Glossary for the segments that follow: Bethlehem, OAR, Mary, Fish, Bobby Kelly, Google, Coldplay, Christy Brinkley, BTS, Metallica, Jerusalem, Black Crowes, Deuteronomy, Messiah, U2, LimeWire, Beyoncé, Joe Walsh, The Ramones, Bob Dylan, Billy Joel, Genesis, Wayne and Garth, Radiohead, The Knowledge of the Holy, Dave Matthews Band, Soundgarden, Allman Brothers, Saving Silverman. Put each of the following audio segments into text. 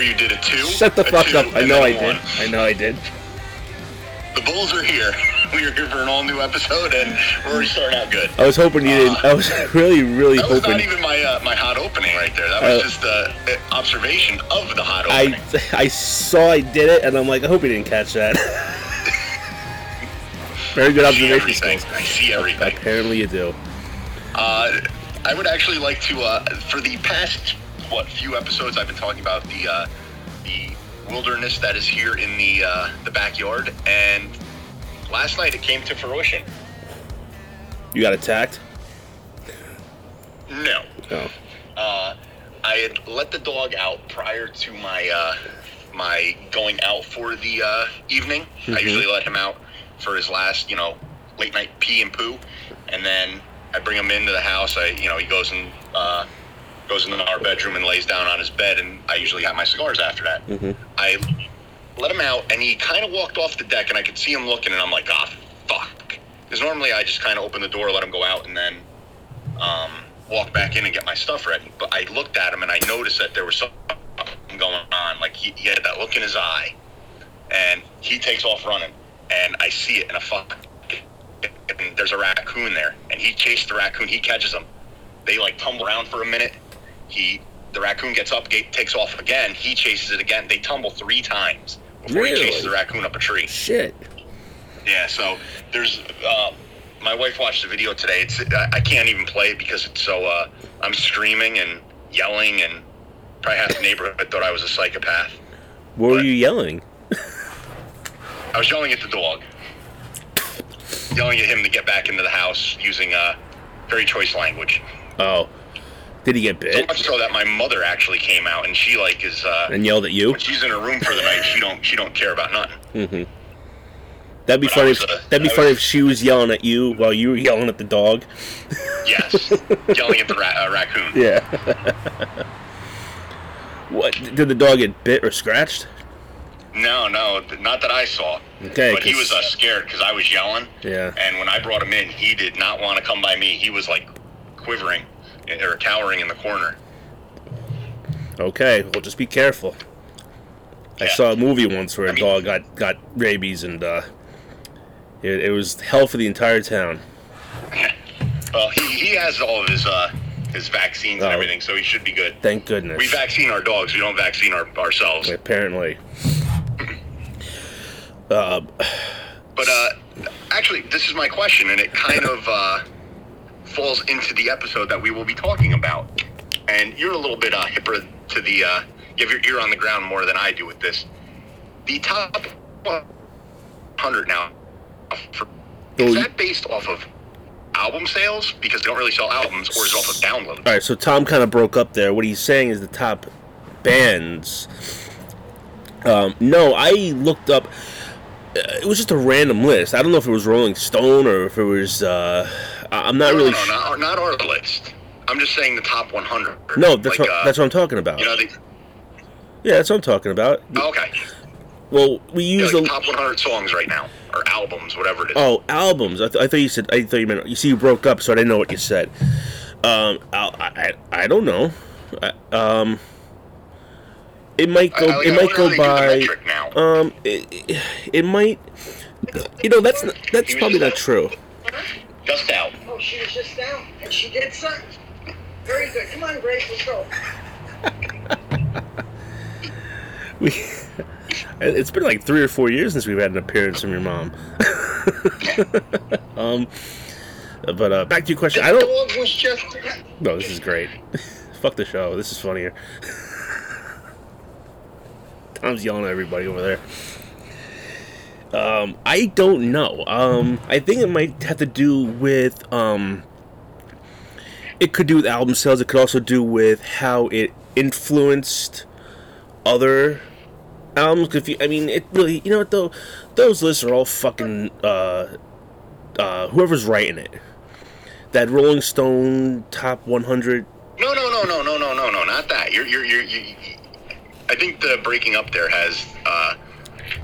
Here you did a two. Shut the fuck up. I know I did. The Bulls are here. We are here for an all-new episode, and we're already starting out good. I was hoping you didn't. I was really that hoping. That was not even my my hot opening right there. That was just the observation of the hot opening. I saw I did it, and I'm like, I hope you didn't catch that. Very good observation skills. I see everything. Apparently you do. I would actually like to, for the past, few episodes I've been talking about the wilderness that is here in the backyard, and last night it came to fruition. You got attacked? No. Oh. I had let the dog out prior to my my going out for the evening. Mm-hmm. I usually let him out for his last, late night pee and poo, and then I bring him into the house. He goes and goes into our bedroom and lays down on his bed, and I usually have my cigars after that. Mm-hmm. I let him out, and he kind of walked off the deck, and I could see him looking, and I'm like, ah, fuck. Because normally I just kind of open the door, let him go out, and then walk back in and get my stuff ready. But I looked at him, and I noticed that there was something going on. Like, he had that look in his eye, and he takes off running, and I see it, and I fuck. And there's a raccoon there, and he chased the raccoon. He catches him. They tumble around for a minute. The raccoon gets up, takes off again. He chases it again. They tumble three times before he chases the raccoon up a tree. Shit. Yeah. So there's my wife watched the video today. I can't even play it because it's so I'm screaming and yelling, and probably half the neighborhood thought I was a psychopath. What were you yelling? I was yelling at the dog. Yelling at him to get back into the house using very choice language. Oh. Did he get bit? So much so that my mother actually came out, and she is and yelled at you? When she's in her room for the night, she don't care about nothing. Mm-hmm. That'd be funny if she was yelling at you while you were yelling at the dog. Yes. Yelling at the raccoon. Yeah. What? Did the dog get bit or scratched? No, not that I saw. Okay, but he was scared because I was yelling. Yeah. And when I brought him in, he did not want to come by me. He was quivering or cowering in the corner. Okay, well, just be careful. Yeah. I saw a movie once where a dog got rabies, and it was hell for the entire town. Well, he has all of his vaccines and everything, so he should be good. Thank goodness. We vaccine our dogs. We don't vaccine ourselves. Apparently. But actually, this is my question, and it kind of falls into the episode that we will be talking about. And you're a little bit hipper to the you have your ear on the ground more than I do with this. The top 100 now, is that based off of album sales? Because they don't really sell albums, or is it off of downloads? All right, so Tom kind of broke up there. What he's saying is the top bands. No, I looked up. It was just a random list. I don't know if it was Rolling Stone or if it was. I'm not really. No, not our list. I'm just saying the top 100. No, that's what I'm talking about. Yeah, that's what I'm talking about. Oh, okay. Well, we use the top 100 songs right now, or albums, whatever it is. Oh, albums. I thought you said. I thought you meant. You see, you broke up, so I didn't know what you said. I don't know. It might go. It might go by. It might. That's probably not true. Just out. Oh, she was just out, and she did something. Very good. Come on, Grace, let's go. It's been 3 or 4 years since we've had an appearance from your mom. But back to your question. I don't. Was just. No, this is great. Fuck the show. This is funnier. I'm yelling at everybody over there. I don't know. I think it might have to do with. It could do with album sales. It could also do with how it influenced other albums. It really. You know what though? Those lists are all fucking. Whoever's writing it. That Rolling Stone top 100. No, not that. You're I think the breaking up there has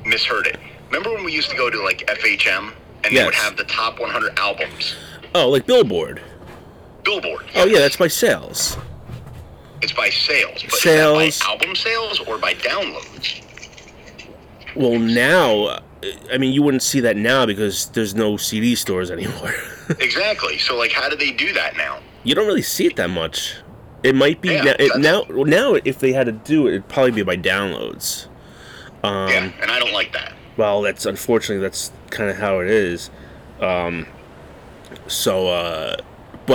misheard it. Remember when we used to go to FHM and They would have the top 100 albums? Oh, like Billboard. Yeah. Oh yeah, that's my sales. It's by sales. But sales. Is that by album sales or by downloads? Well, now, I mean, you wouldn't see that now because there's no CD stores anymore. Exactly. So, like, how do they do that now? You don't really see it that much. It might be now. If they had to do it, it'd probably be by downloads. Yeah, and I don't like that. Well, that's unfortunately that's kind of how it is. But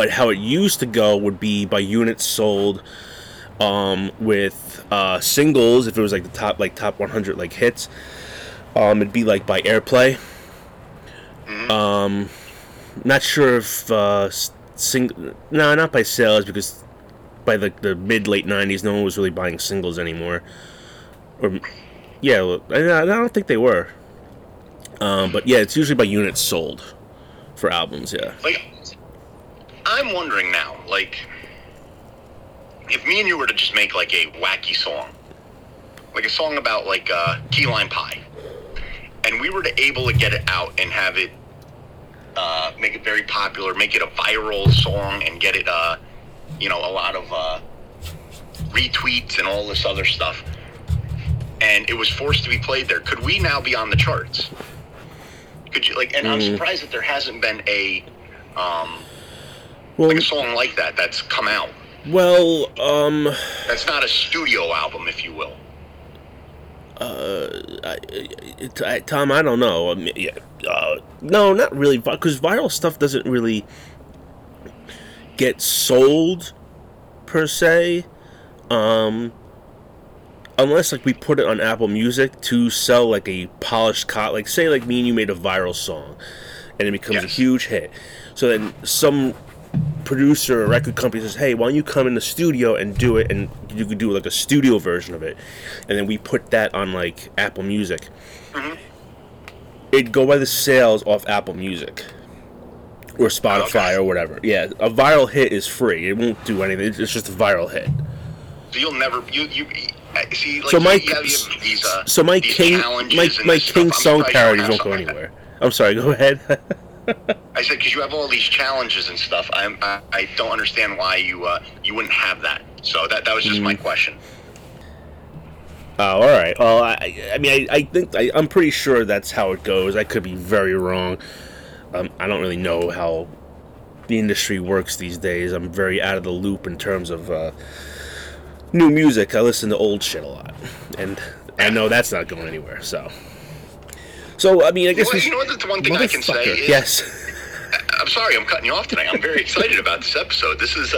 how it used to go would be by units sold. With singles, if it was like the top 100 like hits, it'd be like by airplay. Not sure if not by sales, because by the mid late 90s, no one was really buying singles anymore. Or yeah, I don't think they were. But yeah, it's usually by units sold for albums. Yeah. Like, I'm wondering now, like, if me and you were to just make, like, a wacky song, like a song about, like, key lime pie, and we were to able to get it out and have it, make it very popular, make it a viral song, and get it, a lot of retweets and all this other stuff, and it was forced to be played there, could we now be on the charts? Could you, like, and I'm surprised that there hasn't been a, a song like that that's come out. Well, that's not a studio album, if you will. Tom, I don't know. I mean, yeah, no, not really, because viral stuff doesn't really get sold, per se, unless, like, we put it on Apple Music to sell, like, a polished cut. Like, say, like, me and you made a viral song, and it becomes a huge hit. So then some producer or record company says, hey, why don't you come in the studio and do it, and you could do like a studio version of it, and then we put that on like Apple Music. It'd go by the sales off Apple Music or Spotify or whatever. Yeah, a viral hit is free. It won't do anything. It's just a viral hit. So you'll never you see, like, so my King song parodies won't go anywhere. I'm sorry, go ahead. I said, because you have all these challenges and stuff. I don't understand why you wouldn't have that. So that was just my question. Oh, all right. Well, I think I'm pretty sure that's how it goes. I could be very wrong. I don't really know how the industry works these days. I'm very out of the loop in terms of new music. I listen to old shit a lot, and I know that's not going anywhere. So, I mean, I guess... Well, you know what, that's the one thing I can say is... Yes. I'm sorry, I'm cutting you off tonight. I'm very excited about this episode. This is,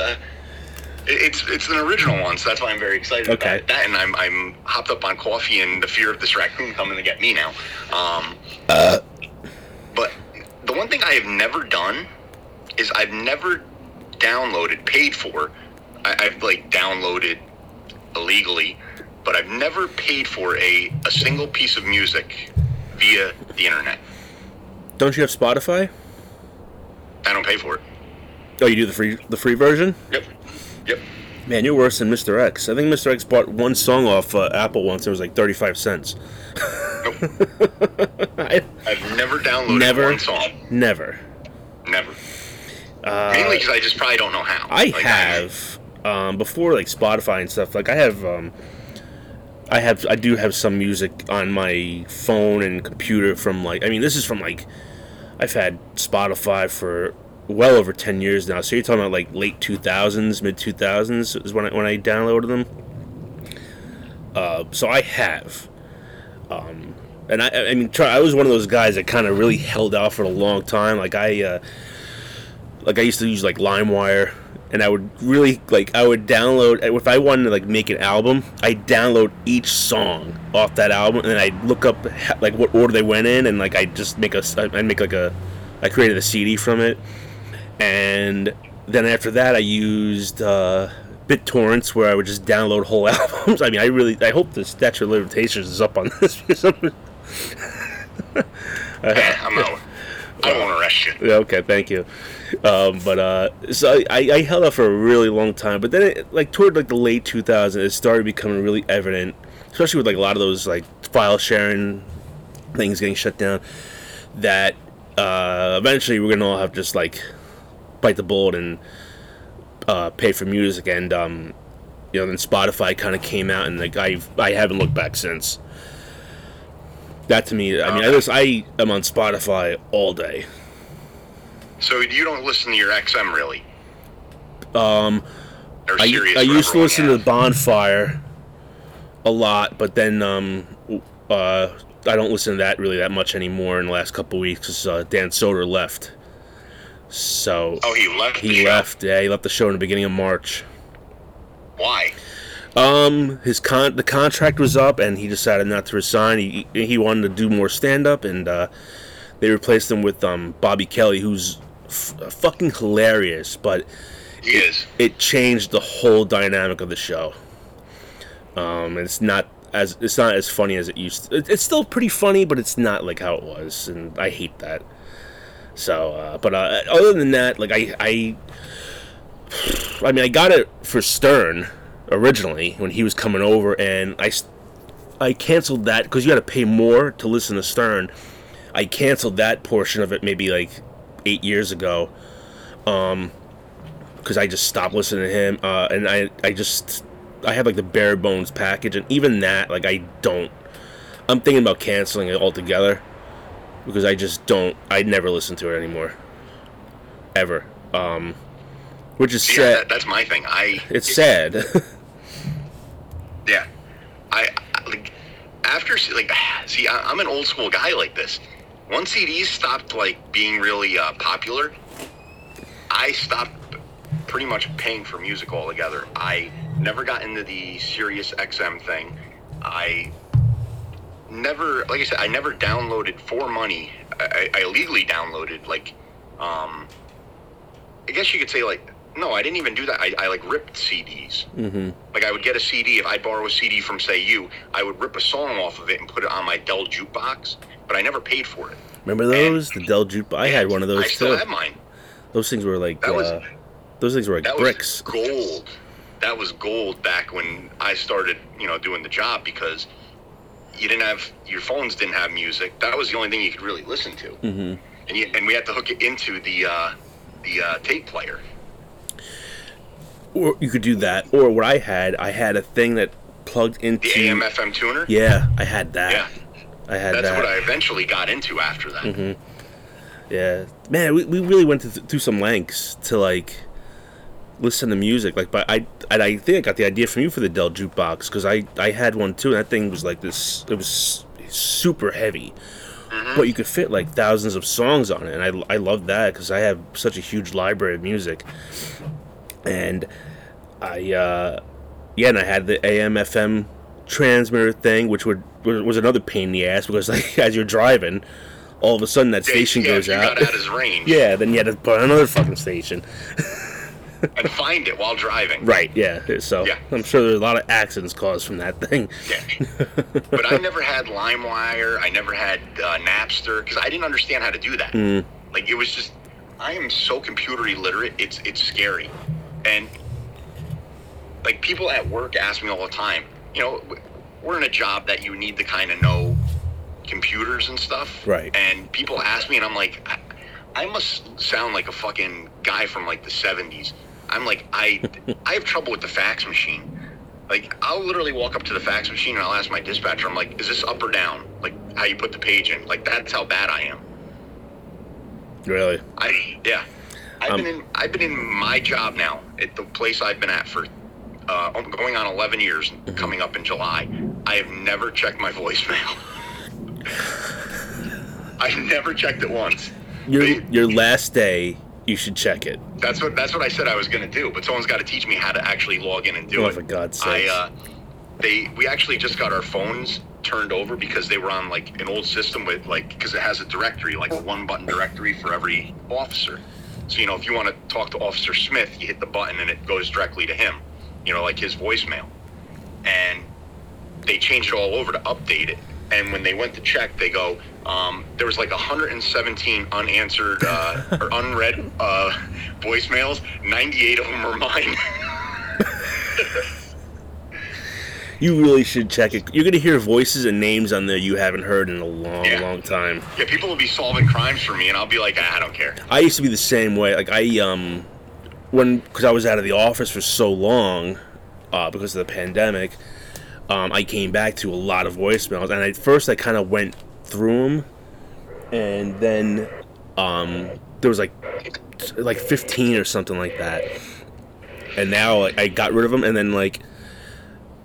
it's an original one, so that's why I'm very excited about that. And I'm hopped up on coffee and the fear of this raccoon coming to get me now. But the one thing I have never done is I've never downloaded, paid for. I've, like, downloaded illegally, but I've never paid for a single piece of music via the internet. Don't you have Spotify? I don't pay for it. Oh, you do the free version? Yep. Man, you're worse than Mr. X. I think Mr. X bought one song off Apple once. It was like 35 cents. Nope. I've never downloaded one song. Never. Mainly because I just probably don't know how. Before like Spotify and stuff. Like I do have some music on my phone and computer from, like, I mean, this is from, like, I've had Spotify for well over 10 years now. So you're talking about, like, late 2000s, mid 2000s is when I downloaded them. So I have. And I was one of those guys that kind of really held out for a long time. Like, I used to use, like, LimeWire. And I would really, like, I would download, if I wanted to, like, make an album, I'd download each song off that album, and then I'd look up, like, what order they went in, and, like, I created a CD from it. And then after that, I used BitTorrents, where I would just download whole albums. I mean, I hope the statute of limitations is up on this or something. I'm out. I won't arrest you. Okay, thank you. So I held out for a really long time, but then it, like, toward like the late 2000s, it started becoming really evident, especially with like a lot of those like file sharing things getting shut down, that eventually we're gonna all have to just like bite the bullet and pay for music. And you know, then Spotify kind of came out, and like I haven't looked back since. That to me, I mean, I am on Spotify all day. So you don't listen to your XM really? I used to listen to The Bonfire a lot, but then I don't listen to that really that much anymore in the last couple of weeks because Dan Soder left. So he left. Yeah, he left the show in the beginning of March. Why? The contract was up, and he decided not to resign. He wanted to do more stand-up, and they replaced him with Bobby Kelly, who's fucking hilarious, but it changed the whole dynamic of the show. And it's not as funny as it used to. It's still pretty funny, but it's not like how it was, and I hate that. So, but other than that, like I mean, I got it for Stern originally when he was coming over, and I canceled that because you got to pay more to listen to Stern. I canceled that portion of it maybe like 8 years ago, because I just stopped listening to him, and I have like the bare bones package, and even that, like I'm thinking about canceling it altogether. Because I never listen to it anymore, ever. Which is sad. That's my thing. It's sad. Yeah, I'm an old school guy like this. Once CDs stopped like being really popular, I stopped pretty much paying for music altogether. I never got into the Sirius XM thing. I never downloaded for money. I illegally downloaded, like, I guess you could say, like, no, I didn't even do that. I like, ripped CDs. Mm-hmm. Like, I would get a CD. If I borrow a CD from, say, you, I would rip a song off of it and put it on my Dell jukebox, but I never paid for it. Remember those? The Dell jukebox? I had one of those, too. I still have mine. Those things were, like, those things were, like, bricks. That was gold. That was gold back when I started, you know, doing the job, because you didn't have, your phones didn't have music. That was the only thing you could really listen to. Mm-hmm. And we had to hook it into the tape player. Or you could do that. Or what I had a thing that plugged into the AM/FM tuner. Yeah, I had that. Yeah, That's what I eventually got into after that. Mm-hmm. Yeah, man, we really went through some lengths to like listen to music. Like, but I think I got the idea from you for the Dell jukebox, because I had one too, and that thing was like this. It was super heavy, mm-hmm. but you could fit like thousands of songs on it, and I loved that because I have such a huge library of music. And I had the AM/FM transmitter thing, which was another pain in the ass, because like as you're driving, all of a sudden that station goes out. Got out his range. Yeah, then you had to put on another fucking station. And find it while driving. Right, yeah. So yeah. I'm sure there's a lot of accidents caused from that thing. Yeah. But I never had LimeWire. I never had Napster, because I didn't understand how to do that. Mm. Like, it was just, I am so computer illiterate. It's scary. And, like, people at work ask me all the time, you know, we're in a job that you need to kind of know computers and stuff. Right. And people ask me, and I'm like, I must sound like a fucking guy from, like, the 70s. I'm like, I have trouble with the fax machine. Like, I'll literally walk up to the fax machine and I'll ask my dispatcher, I'm like, is this up or down? Like, how you put the page in. Like, that's how bad I am. Really? Yeah. I've been in my job now, at the place I've been at for going on 11 years, mm-hmm. coming up in July. I have never checked my voicemail. I've never checked it once. Your last day, you should check it. That's what I said I was going to do, but someone's got to teach me how to actually log in and do it. Oh, for God's sake. We actually just got our phones turned over, because they were on, like, an old system with, like, because it has a directory, like a one-button directory for every officer. So, you know, if you want to talk to Officer Smith, you hit the button and it goes directly to him, you know, like his voicemail. And they changed it all over to update it. And when they went to check, they go, there was like 117 unanswered or unread voicemails. 98 of them were mine. You really should check it. You're going to hear voices and names on there you haven't heard in a long time. Yeah, people will be solving crimes for me, and I'll be like, I don't care. I used to be the same way. Like, because I was out of the office for so long, because of the pandemic, I came back to a lot of voicemails, and at first I kind of went through them, and then there was like 15 or something like that, and now I got rid of them, and then like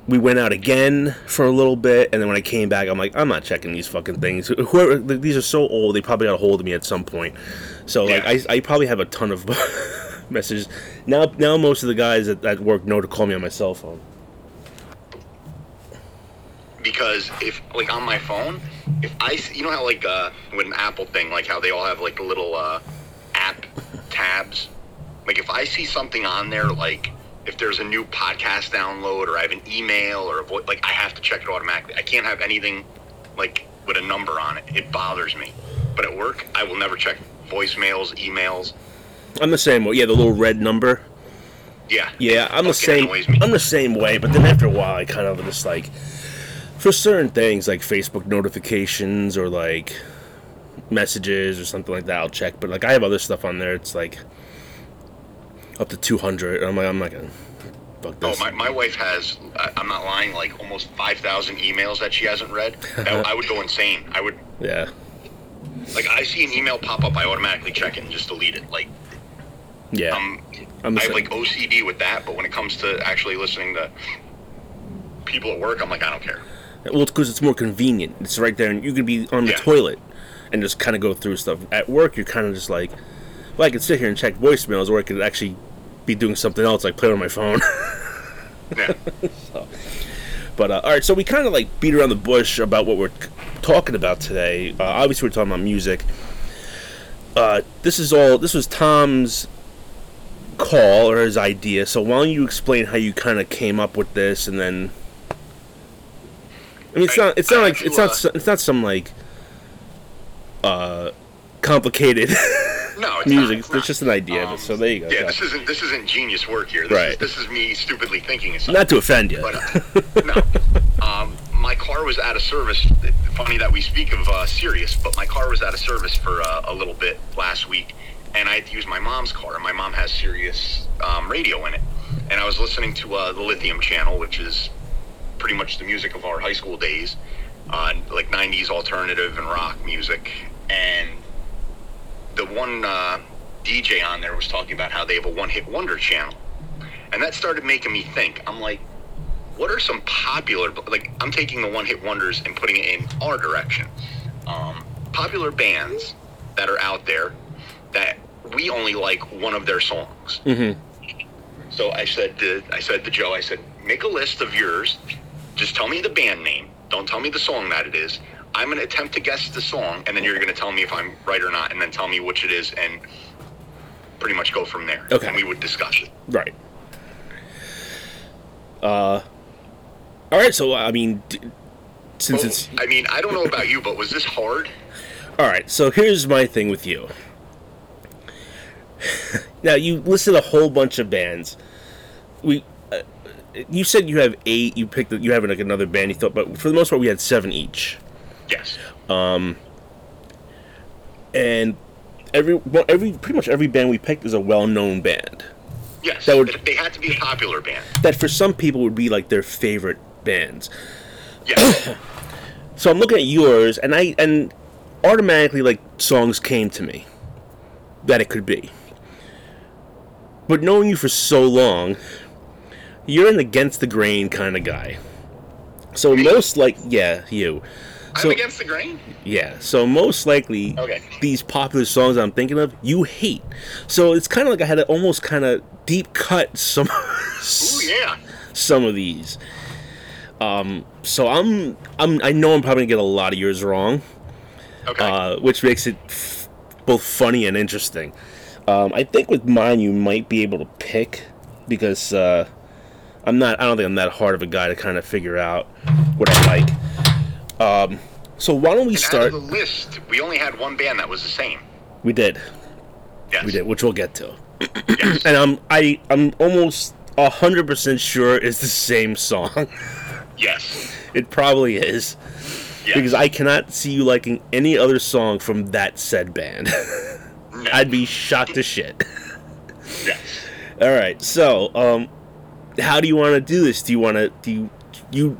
we went out again for a little bit, and then when I came back, I'm like, I'm not checking these fucking things. Whoever, these are so old, they probably got a hold of me at some point. So like, I probably have a ton of messages now. Most of the guys at work know to call me on my cell phone, because if like on my phone, if I, you know how like with an Apple thing, like how they all have like the little app tabs, like if I see something on there, like if there's a new podcast download or I have an email or a voice, like I have to check it automatically. I can't have anything like with a number on it. It bothers me. But at work, I will never check voicemails, emails. I'm the same way. Yeah, the little red number. Yeah. Yeah, I'm the same. I'm the same way. But then after a while, I kind of just like, for certain things like Facebook notifications or like messages or something like that, I'll check. But like I have other stuff on there. It's like up to 200. I'm not gonna fuck this. Oh, my wife has, I'm not lying, like almost 5,000 emails that she hasn't read. I would go insane. I would. Yeah. Like I see an email pop up, I automatically check it and just delete it. Like, yeah. I have like OCD with that, but when it comes to actually listening to people at work, I'm like, I don't care. Well, it's because it's more convenient. It's right there, and you can be on the toilet and just kind of go through stuff. At work, you're kind of just like, well, I could sit here and check voicemails, or I could actually be doing something else, like play on my phone. Yeah. So, but all right, so we kind of like beat around the bush about what we're talking about today. Obviously, we're talking about music. This was Tom's call or his idea. So why don't you explain how you kind of came up with this, and then I mean, it's not some like complicated. No, it's music. It's just an idea. But so there you go. Yeah, this isn't genius work here. This is me stupidly thinking of something. Not to offend you. But, no. My car was out of service. Funny that we speak of Sirius, but my car was out of service for a little bit last week, and I had to use my mom's car. And my mom has Sirius radio in it, and I was listening to the Lithium channel, which is pretty much the music of our high school days, like 90s alternative and rock music, and the one DJ on there was talking about how they have a one-hit wonder channel, and that started making me think. I'm like, what are some popular, like I'm taking the one-hit wonders and putting it in our direction, popular bands that are out there that we only like one of their songs. Mm-hmm. So I said to Joe, I said, make a list of yours. Just tell me the band name. Don't tell me the song that it is. I'm going to attempt to guess the song, and then you're going to tell me if I'm right or not, and then tell me which it is, and pretty much go from there. Okay. And we would discuss it. Right. All right, so, I mean, since it's... I mean, I don't know about you, but was this hard? All right, so here's my thing with you. Now, you listed a whole bunch of bands. You said you have 8. You picked... You have, like, another band you thought, but for the most part, we had 7 each. Yes. And pretty much every band we picked is a well-known band. Yes. They had to be a popular band. That for some people would be like their favorite bands. Yes. So I'm looking at yours, and I automatically like songs came to me that it could be. But knowing you for so long, you're an against the grain kind of guy. So me? I'm against the grain? Yeah, so most likely these popular songs I'm thinking of, you hate. So it's kind of like I had to almost kind of deep cut some some of these. So I know I'm probably going to get a lot of yours wrong, which makes it both funny and interesting. I think with mine you might be able to pick, because I don't think I'm that hard of a guy to kind of figure out what I like. So why don't we start? Out of the list, we only had one band that was the same. We did. Yes. We did, which we'll get to. Yes. And I'm almost 100% sure it's the same song. Yes. It probably is. Yes. Because I cannot see you liking any other song from that said band. No. I'd be shocked to shit. Yes. All right, so how do you want to do this? Do you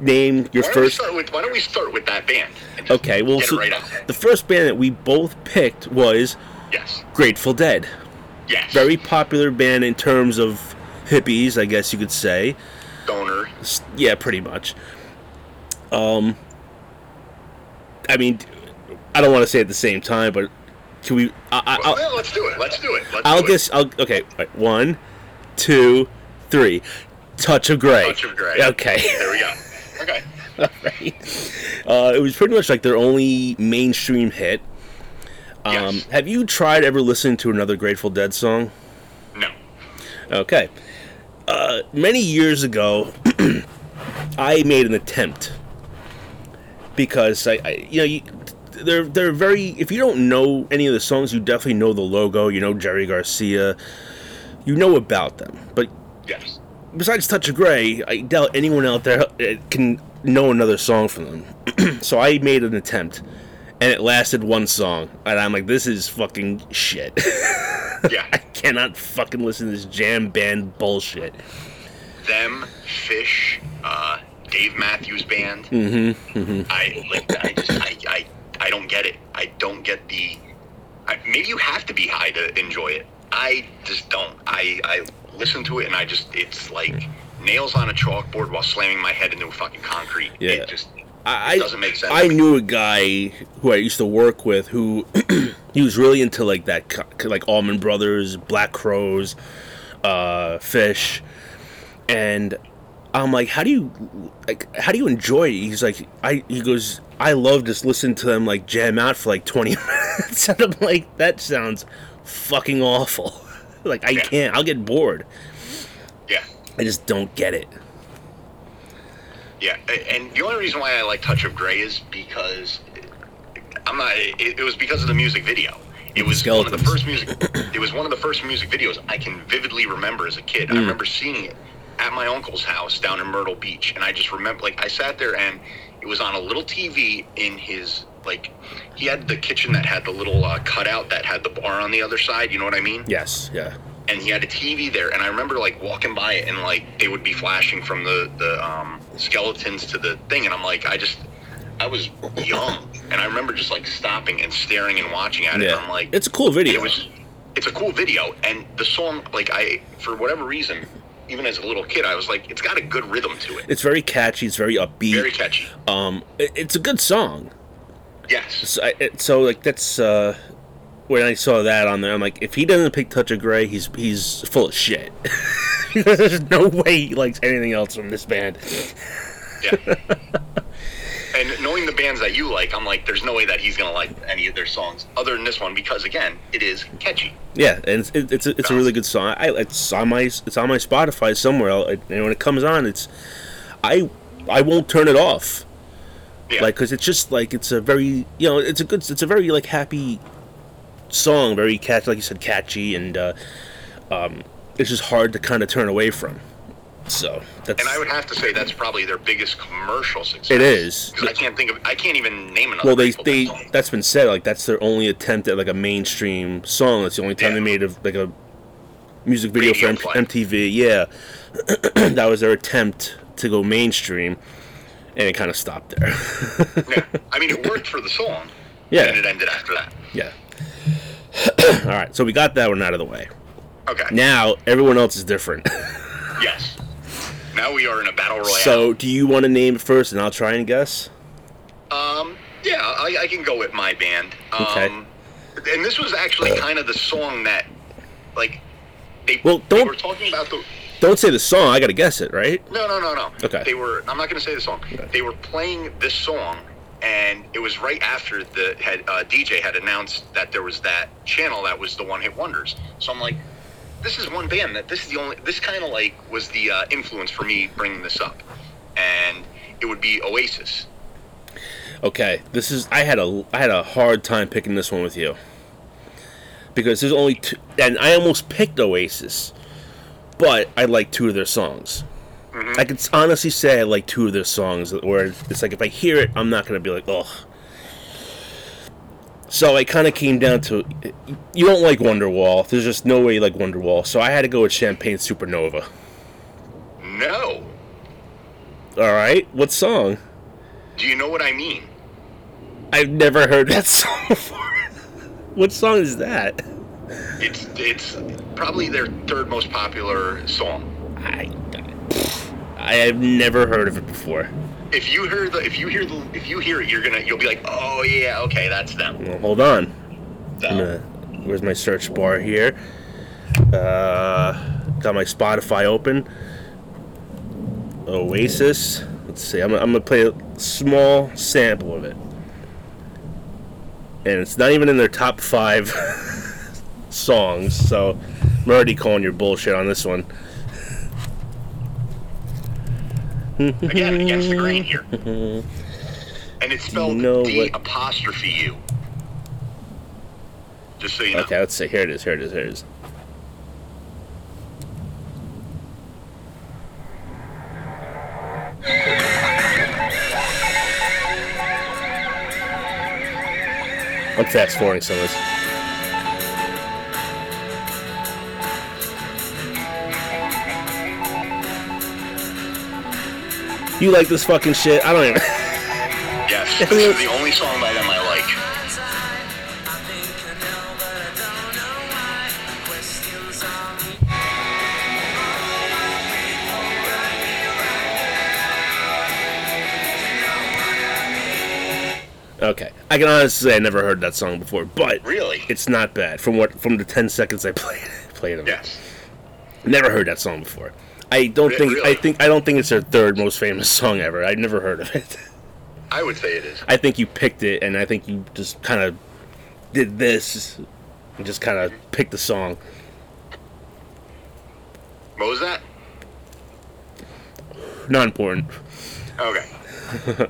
name your first? Why don't we start with that band? Okay, well, so the first band that we both picked was Grateful Dead. Yes. Very popular band in terms of hippies, I guess you could say. Stoner. Yeah, pretty much. I mean, I don't want to say at the same time, but can we? Well, let's do it. Okay. Right. 1, 2, 3. Touch of Grey. Touch of Grey. Okay. There we go. Okay. All right. It was pretty much like their only mainstream hit. Yes. Have you tried ever listening to another Grateful Dead song? No. Okay. Many years ago, I made an attempt because they're very. If you don't know any of the songs, you definitely know the logo. You know Jerry Garcia. You know about them, but yes. Besides Touch of Grey, I doubt anyone out there can know another song from them. So I made an attempt, and it lasted one song. And I'm like, this is fucking shit. Yeah. I cannot fucking listen to this jam band bullshit. Them, Fish, Dave Matthews Band. Mm-hmm. Mm-hmm. I don't get it. I don't get the... maybe you have to be high to enjoy it. I just don't. I listen to it and it's like nails on a chalkboard while slamming my head into a fucking concrete. Yeah. It just it doesn't make sense. I knew a guy who I used to work with who he was really into like that, like Allman Brothers, Black Crowes, Fish, and I'm like, how do you enjoy it? He's like, he goes, I love just listening to them like jam out for like 20 minutes, and I'm like, that sounds fucking awful. Like, I can't. I'll get bored. Yeah. I just don't get it. Yeah, and the only reason why I like Touch of Grey is because it was because of the music video. It was Skeletons. It was one of the first music videos I can vividly remember as a kid. I remember seeing it at my uncle's house down in Myrtle Beach, and I just remember, like, I sat there and it was on a little TV in his, like, he had the kitchen that had the little cutout that had the bar on the other side, you know what I mean? Yes, yeah. And he had a TV there, and I remember, like, walking by it, and, like, they would be flashing from the Skeletons to the thing, and I'm like, I was young, and I remember just, like, stopping and staring and watching at it, and I'm like... It's a cool video. It's a cool video, and the song, like, for whatever reason... Even as a little kid, I was like, it's got a good rhythm to it. It's very catchy. It's very upbeat. Very catchy. It's a good song. Yes. So like, that's when I saw that on there, I'm like, if he doesn't pick Touch of Grey, he's full of shit. There's no way he likes anything else from this band. Yeah. And knowing the bands that you like, I'm like, there's no way that he's gonna like any of their songs other than this one because, again, it is catchy. Yeah, and it's a really good song. It's on my Spotify somewhere, and when it comes on, I won't turn it off. Yeah. Like, because it's just like it's a very like happy song, very catchy, like you said, catchy, and it's just hard to kind of turn away from. So that's, and I would have to say that's probably their biggest commercial success. It is. Because I can't even name another. Well, that's been said, like, that's their only attempt at like a mainstream song. That's the only time they made a music video for MTV. Yeah, that was their attempt to go mainstream, and it kind of stopped there. Yeah, I mean, it worked for the song. Yeah, and it ended after that. Yeah. All right, so we got that one out of the way. Okay. Now everyone else is different. Yes. Now we are in a battle royale. So, do you want to name it first, and I'll try and guess? Yeah, I can go with my band. Okay. And this was actually kind of the song that, like, they were talking about the... Don't say the song. I got to guess it, right? No. Okay. I'm not going to say the song. Okay. They were playing this song, and it was right after the DJ had announced that there was that channel that was the one-hit wonders. So I'm like... This is one band that this kind of like was the influence for me bringing this up, and it would be Oasis. Okay, this is I had a hard time picking this one with you because there's only two, and I almost picked Oasis, but I like two of their songs. Mm-hmm. I could honestly say I like two of their songs, where it's like if I hear it, I'm not gonna be like, oh. So I kind of came down to, you don't like Wonderwall. There's just no way you like Wonderwall. So I had to go with Champagne Supernova. No. All right. What song? Do you know what I mean? I've never heard that song before. What song is that? It's probably their third most popular song. I have never heard of it before. If you hear it, you'll be like, oh yeah, okay, that's them. Well, hold on. Where's my search bar here? Got my Spotify open. Oasis. Let's see. I'm gonna play a small sample of it, and it's not even in their top 5 songs. So I'm already calling your bullshit on this one. Again, against the grain here, and it's spelled D-apostrophe U. Just so you know. Okay, let's see. Here it is. I'm fast forwarding some of this. You like this fucking shit? I don't even. Yes, this is the only song by them I like. Okay, I can honestly say I never heard that song before, but really, it's not bad from the 10 seconds I played it. Yes, never heard that song before. I don't think it's their third most famous song ever. I've never heard of it. I would say it is. I think you picked it, and I think you just kind of did this and just kind of picked the song. What was that? Not important. Okay.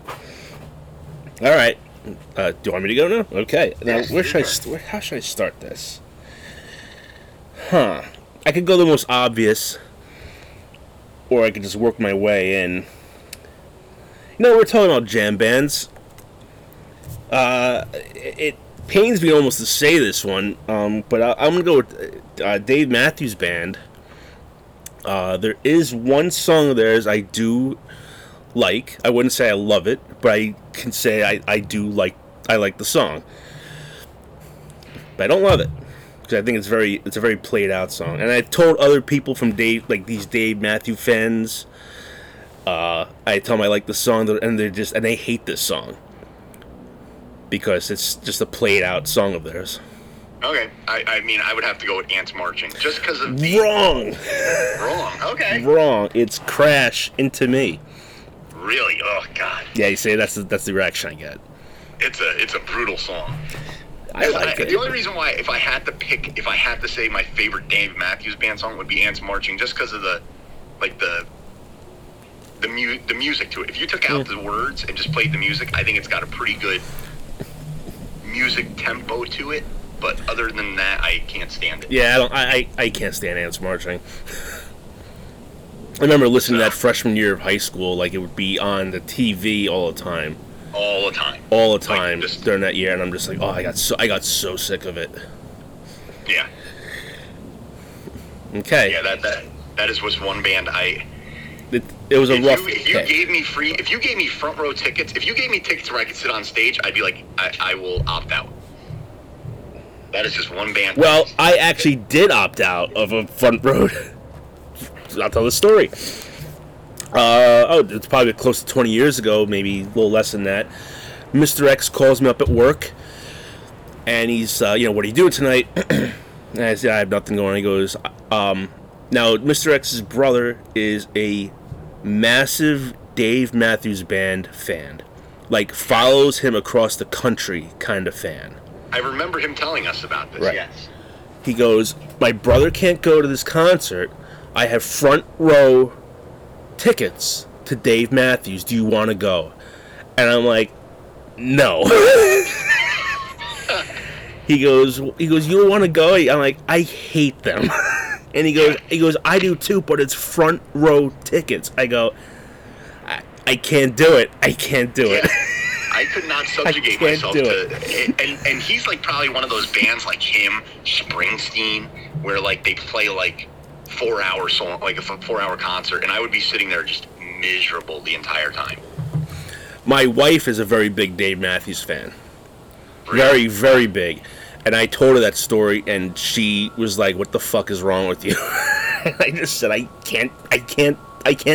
All right. Do you want me to go now? Okay. Now, how should I start this? Huh. I could go the most obvious, or I could just work my way in. You know, we're talking about jam bands. It pains me almost to say this one, but I'm going to go with Dave Matthews Band. There is one song of theirs I do like. I wouldn't say I love it, but I can say I like the song. But I don't love it, because I think it's a very played out song. And I told other people from Dave, like these Dave Matthews fans, I tell them I like the song, and they hate this song because it's just a played out song of theirs. Okay, I mean, I would have to go with Ants Marching just because of the wrong. Okay, wrong. It's Crash Into Me. Really? Oh God. Yeah, you see, that's the reaction I get. It's a brutal song. I like it. The only reason why, if I had to say my favorite Dave Matthews Band song would be Ants Marching, just because of the music to it. If you took out the words and just played the music, I think it's got a pretty good music tempo to it. But other than that, I can't stand it. Yeah, I can't stand Ants Marching. I remember listening to that freshman year of high school, like it would be on the TV all the time. All the time like during that year, and I'm just like, oh, I got so sick of it. Yeah. Okay. Yeah, that was one band I. It was a rough. If you gave me front row tickets, if you gave me tickets where I could sit on stage, I'd be like, I will opt out. That is just one band. Well, I actually did opt out of a front row. I'll tell the story. It's probably close to 20 years ago, maybe a little less than that. Mr. X calls me up at work, and he's, what are you doing tonight? And I said, I have nothing going on. He goes, now, Mr. X's brother is a massive Dave Matthews Band fan. Like, follows him across the country kind of fan. I remember him telling us about this, right. Yes. He goes, my brother can't go to this concert. I have front row tickets to Dave Matthews. Do you want to go? And I'm like, no. He goes, you don't want to go? I'm like, I hate them. And he goes, I do too, but it's front row tickets. I go, I can't do it. I can't do it. I could not subjugate myself to it. And he's like probably one of those bands like him, Springsteen, where like they play like 4-hour song, like a 4-hour concert, and I would be sitting there just miserable the entire time. My wife is a very big Dave Matthews fan. Really? Very, very big. And I told her that story, and she was like, "What the fuck is wrong with you?" And I just said, I can't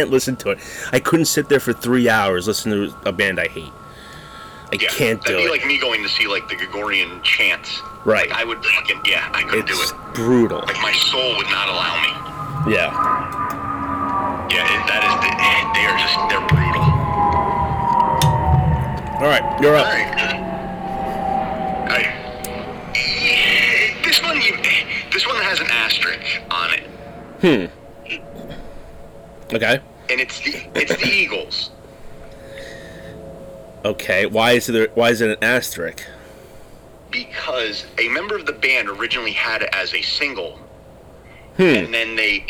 listen to it. I couldn't sit there for 3 hours listening to a band I hate. I can't do it. That'd be like me going to see, like, the Gregorian chants. Right. Like, I would fucking, I couldn't do it. It's brutal. Like, my soul would not allow me. Yeah. Yeah, they're brutal. All right, you're up. All right. This one has an asterisk on it. Okay. And it's the Eagles. Okay, why is it an asterisk? Because a member of the band originally had it as a single, and then the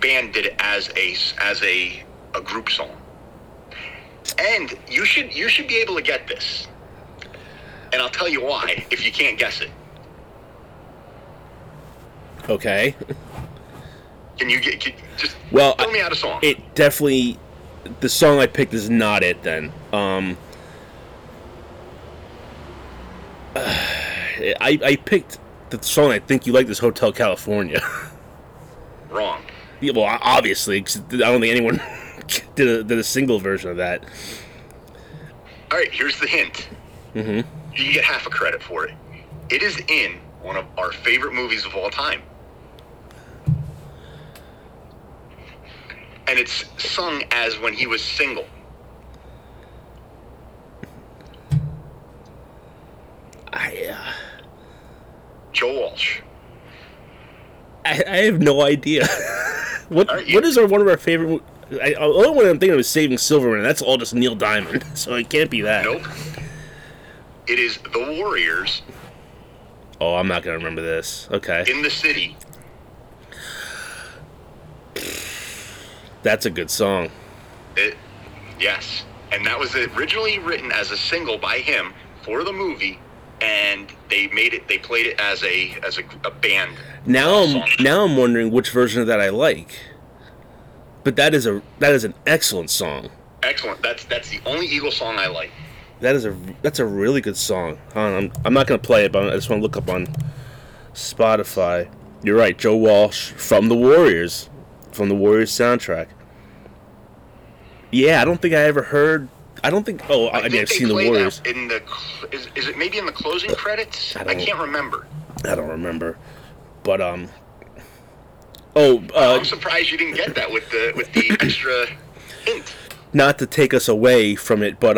band did it as a group song. And you should be able to get this, and I'll tell you why if you can't guess it. Okay. Tell me out a song. It definitely. The song I picked is not it, then. I picked the song I think you like, this Hotel California. Wrong. Yeah, well, obviously, 'cause I don't think anyone did a single version of that. All right, here's the hint. Mm-hmm. You get half a credit for it. It is in one of our favorite movies of all time. And it's sung as when he was single. Joe Walsh. I have no idea. What is one of our favorite? The only one I'm thinking of is Saving Silverman, and that's all just Neil Diamond, so it can't be that. Nope. It is The Warriors. Oh, I'm not gonna remember this. Okay. In the City. That's a good song. Yes. And that was originally written as a single by him for the movie, and they played it as a band. Now I'm wondering which version of that I like. But that is an excellent song. Excellent. That's the only Eagles song I like. That's a really good song. I'm not going to play it, but I just want to look up on Spotify. You're right, Joe Walsh from The Warriors. From the Warriors soundtrack. Yeah, I don't think I ever heard. I don't think. Oh, I mean, I've seen The Warriors. In the is it maybe in the closing credits? I can't remember. I don't remember, but I'm surprised you didn't get that with the extra hint. Not to take us away from it, but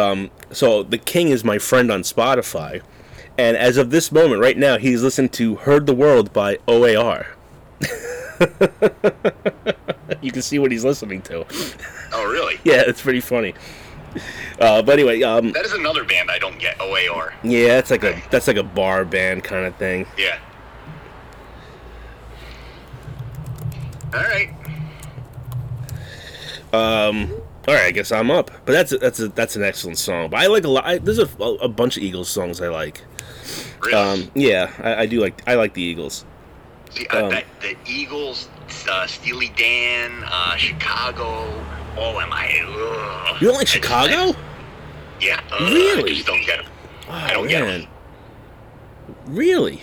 so the King is my friend on Spotify, and as of this moment, right now, he's listening to "Heard the World" by OAR. You can see what he's listening to. Oh, really? Yeah, it's pretty funny. But anyway, that is another band I don't get. OAR. Yeah, it's like that's like a bar band kind of thing. Yeah. All right. All right. I guess I'm up. But that's an excellent song. But I like a lot. There's a bunch of Eagles songs I like. Really? Yeah, I do like. I like the Eagles. See, the Eagles, Steely Dan, Chicago, all am I. You don't like Chicago? Yeah. Really? I just don't get them. Oh, I don't get them. Really?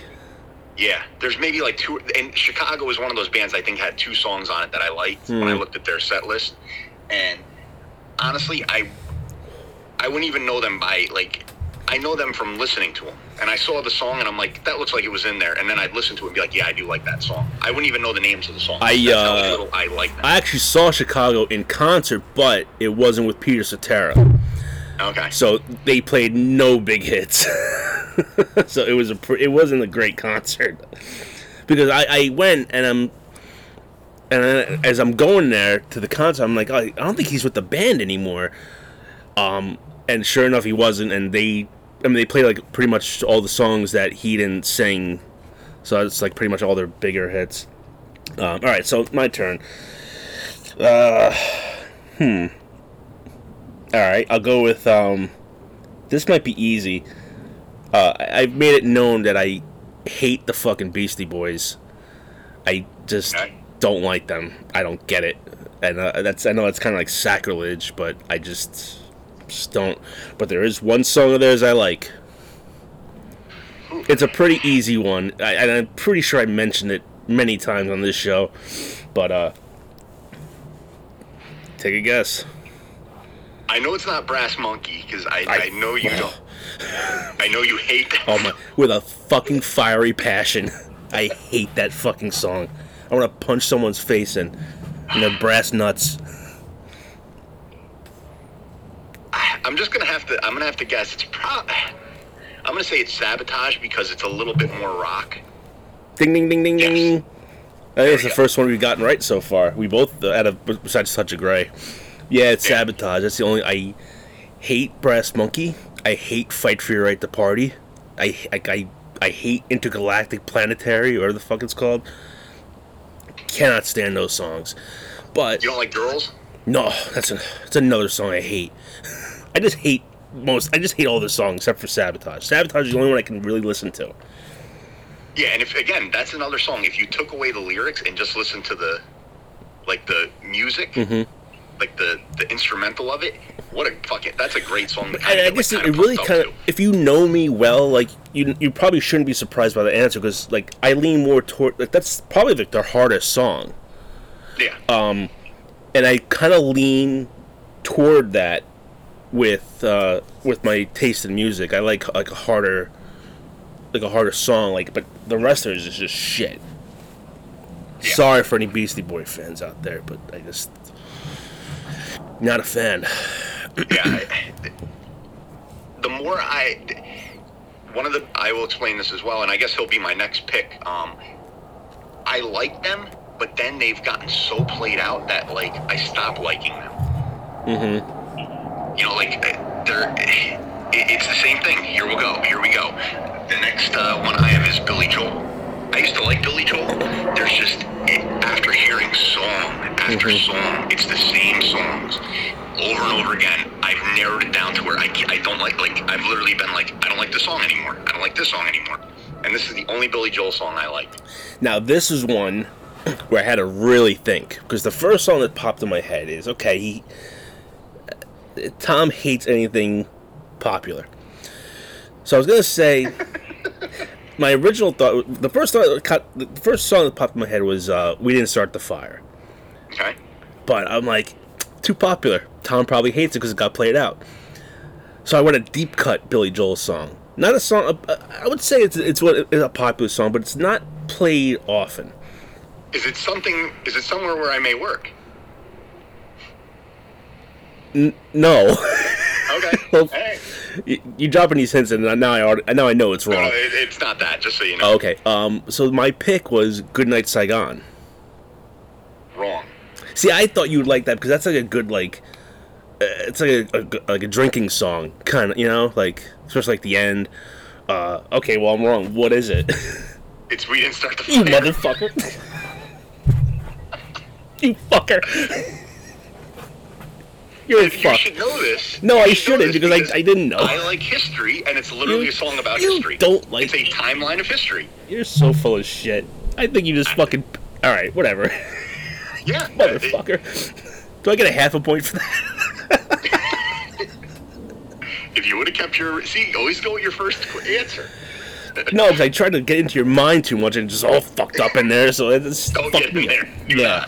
Yeah. There's maybe like two, and Chicago is one of those bands I think had two songs on it that I liked when I looked at their set list. And honestly, I wouldn't even know them by, like, I know them from listening to them. And I saw the song, and I'm like, that looks like it was in there. And then I'd listen to it and be like, yeah, I do like that song. I wouldn't even know the names of the songs. I like that. I actually saw Chicago in concert, but it wasn't with Peter Cetera. Okay. So they played no big hits. So it wasn't a great concert. Because I went, and as I'm going there to the concert, I'm like, I don't think he's with the band anymore. And sure enough, he wasn't, and they played like pretty much all the songs that he didn't sing, so it's like pretty much all their bigger hits. All right, so my turn. All right, I'll go with this might be easy. I've made it known that I hate the fucking Beastie Boys, I just don't like them. I don't get it. And that's, I know it's kind of like sacrilege, but I just don't. But there is one song of theirs I like. It's a pretty easy one. I'm pretty sure I mentioned it many times on this show. But take a guess. I know it's not Brass Monkey, because I know you don't. I know you hate that. Oh my! With a fucking fiery passion, I hate that fucking song. I want to punch someone's face in. You know, brass nuts. I'm gonna have to guess. I'm gonna say it's Sabotage because it's a little bit more rock. Ding ding ding ding ding. That is the first one we've gotten right so far. We both besides Such a Gray. Yeah, it's Sabotage. That's the only. I hate Brass Monkey. I hate Fight for Your Right to Party. I hate Intergalactic Planetary, whatever the fuck it's called. Cannot stand those songs. But you don't like Girls? No, that's another song I hate. I just hate all the songs except for Sabotage. Sabotage is the only one I can really listen to. Yeah, and that's another song. If you took away the lyrics and just listened to the music. Mm-hmm. Like the instrumental of it, that's a great song. I guess it really kind of, if you know me well, like you probably shouldn't be surprised by the answer because like I lean more toward like that's probably like their hardest song. Yeah. And I kind of lean toward that with my taste in music. I like a harder song. But the rest of it is just shit. Yeah. Sorry for any Beastie Boy fans out there, but I just. Not a fan. Yeah. I will explain this as well, and I guess he'll be my next pick. I like them, but then they've gotten so played out that like I stop liking them. Mm-hmm. You know, like it's the same thing. Here we go. The next one I have is Billy Joel. I used to like Billy Joel. There's just, after hearing song after song, it's the same songs over and over again. I've narrowed it down to where I don't like, I've literally been like, I don't like this song anymore. I don't like this song anymore. And this is the only Billy Joel song I like. Now, this is one where I had to really think, because the first song that popped in my head is, okay, Tom hates anything popular. So I was going to say... My original thought, the first song that popped in my head was "We Didn't Start the Fire." Okay. But I'm like, too popular. Tom probably hates it because it got played out. So I went a deep cut Billy Joel song. Not a song. I would say it's a popular song, but it's not played often. Is it somewhere where I may work? No. Okay. Well, hey. You dropping these hints, and now I know it's wrong. No, it's not that. Just so you know. Okay. So my pick was "Goodnight Saigon." Wrong. See, I thought you would like that because that's like a good like. It's like a drinking song, kind of, you know, like especially like the end. Okay, well I'm wrong. What is it? It's "We Didn't Start the Fire." You motherfucker! You fucker! You're a fuck. You should know this. No, I shouldn't because I didn't know. I like history, and it's literally a song about history. You don't like it. It's a timeline of history. You're so full of shit. I think you just fucking... All right, whatever. Yeah. Motherfucker. Do I get a half a point for that? If you would have kept your... See, always go with your first answer. No, because I tried to get into your mind too much and just all fucked up in there, so it's don't get in there. Yeah.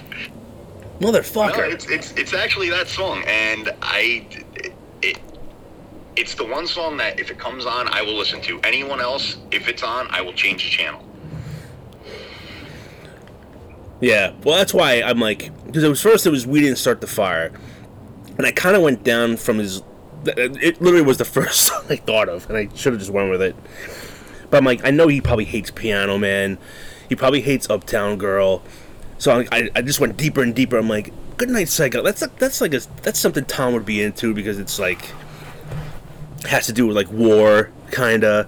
Motherfucker. No, it's actually that song, and it's the one song that if it comes on, I will listen to. Anyone else, if it's on, I will change the channel. Yeah, well, that's why I'm like, because it was "We Didn't Start the Fire," and I kind of went down from his. It literally was the first song I thought of, and I should have just went with it. But I'm like, I know he probably hates Piano Man, he probably hates Uptown Girl. So I just went deeper and deeper. I'm like, "Goodnight Saigon." That's something Tom would be into because it's like has to do with like war, kinda.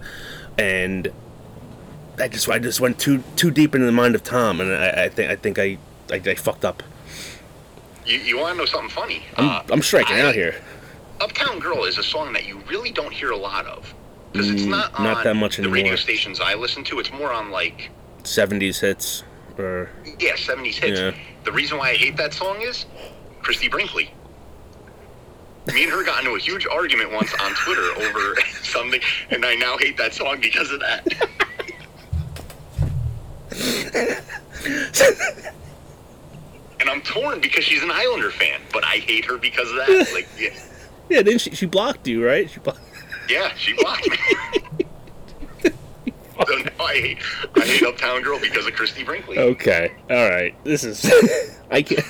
And I just went too deep into the mind of Tom, and I think I fucked up. You want to know something funny? I'm striking out here. "Uptown Girl" is a song that you really don't hear a lot of because it's not on that much the anymore. Radio stations I listen to. It's more on like '70s hits. Or... Yeah, 70s hits. Yeah. The reason why I hate that song is Christy Brinkley. Me and her got into a huge argument once on Twitter over something, and I now hate that song because of that. And I'm torn because she's an Islander fan, but I hate her because of that. Like, yeah. Yeah, then she blocked you, right? Yeah, she blocked me. So now I hate Uptown Girl because of Christy Brinkley. Okay, all right. This is... I can't...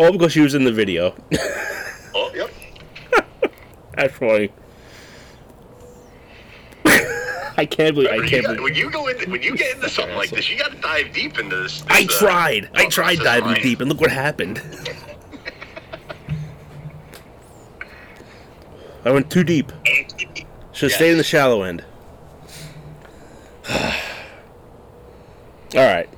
Oh, because she was in the video. Oh, yep. That's funny. I can't believe... When you get into something like this, you got to dive deep into this. I tried diving deep, and look what happened. I went too deep. Should have stayed in the shallow end. All right.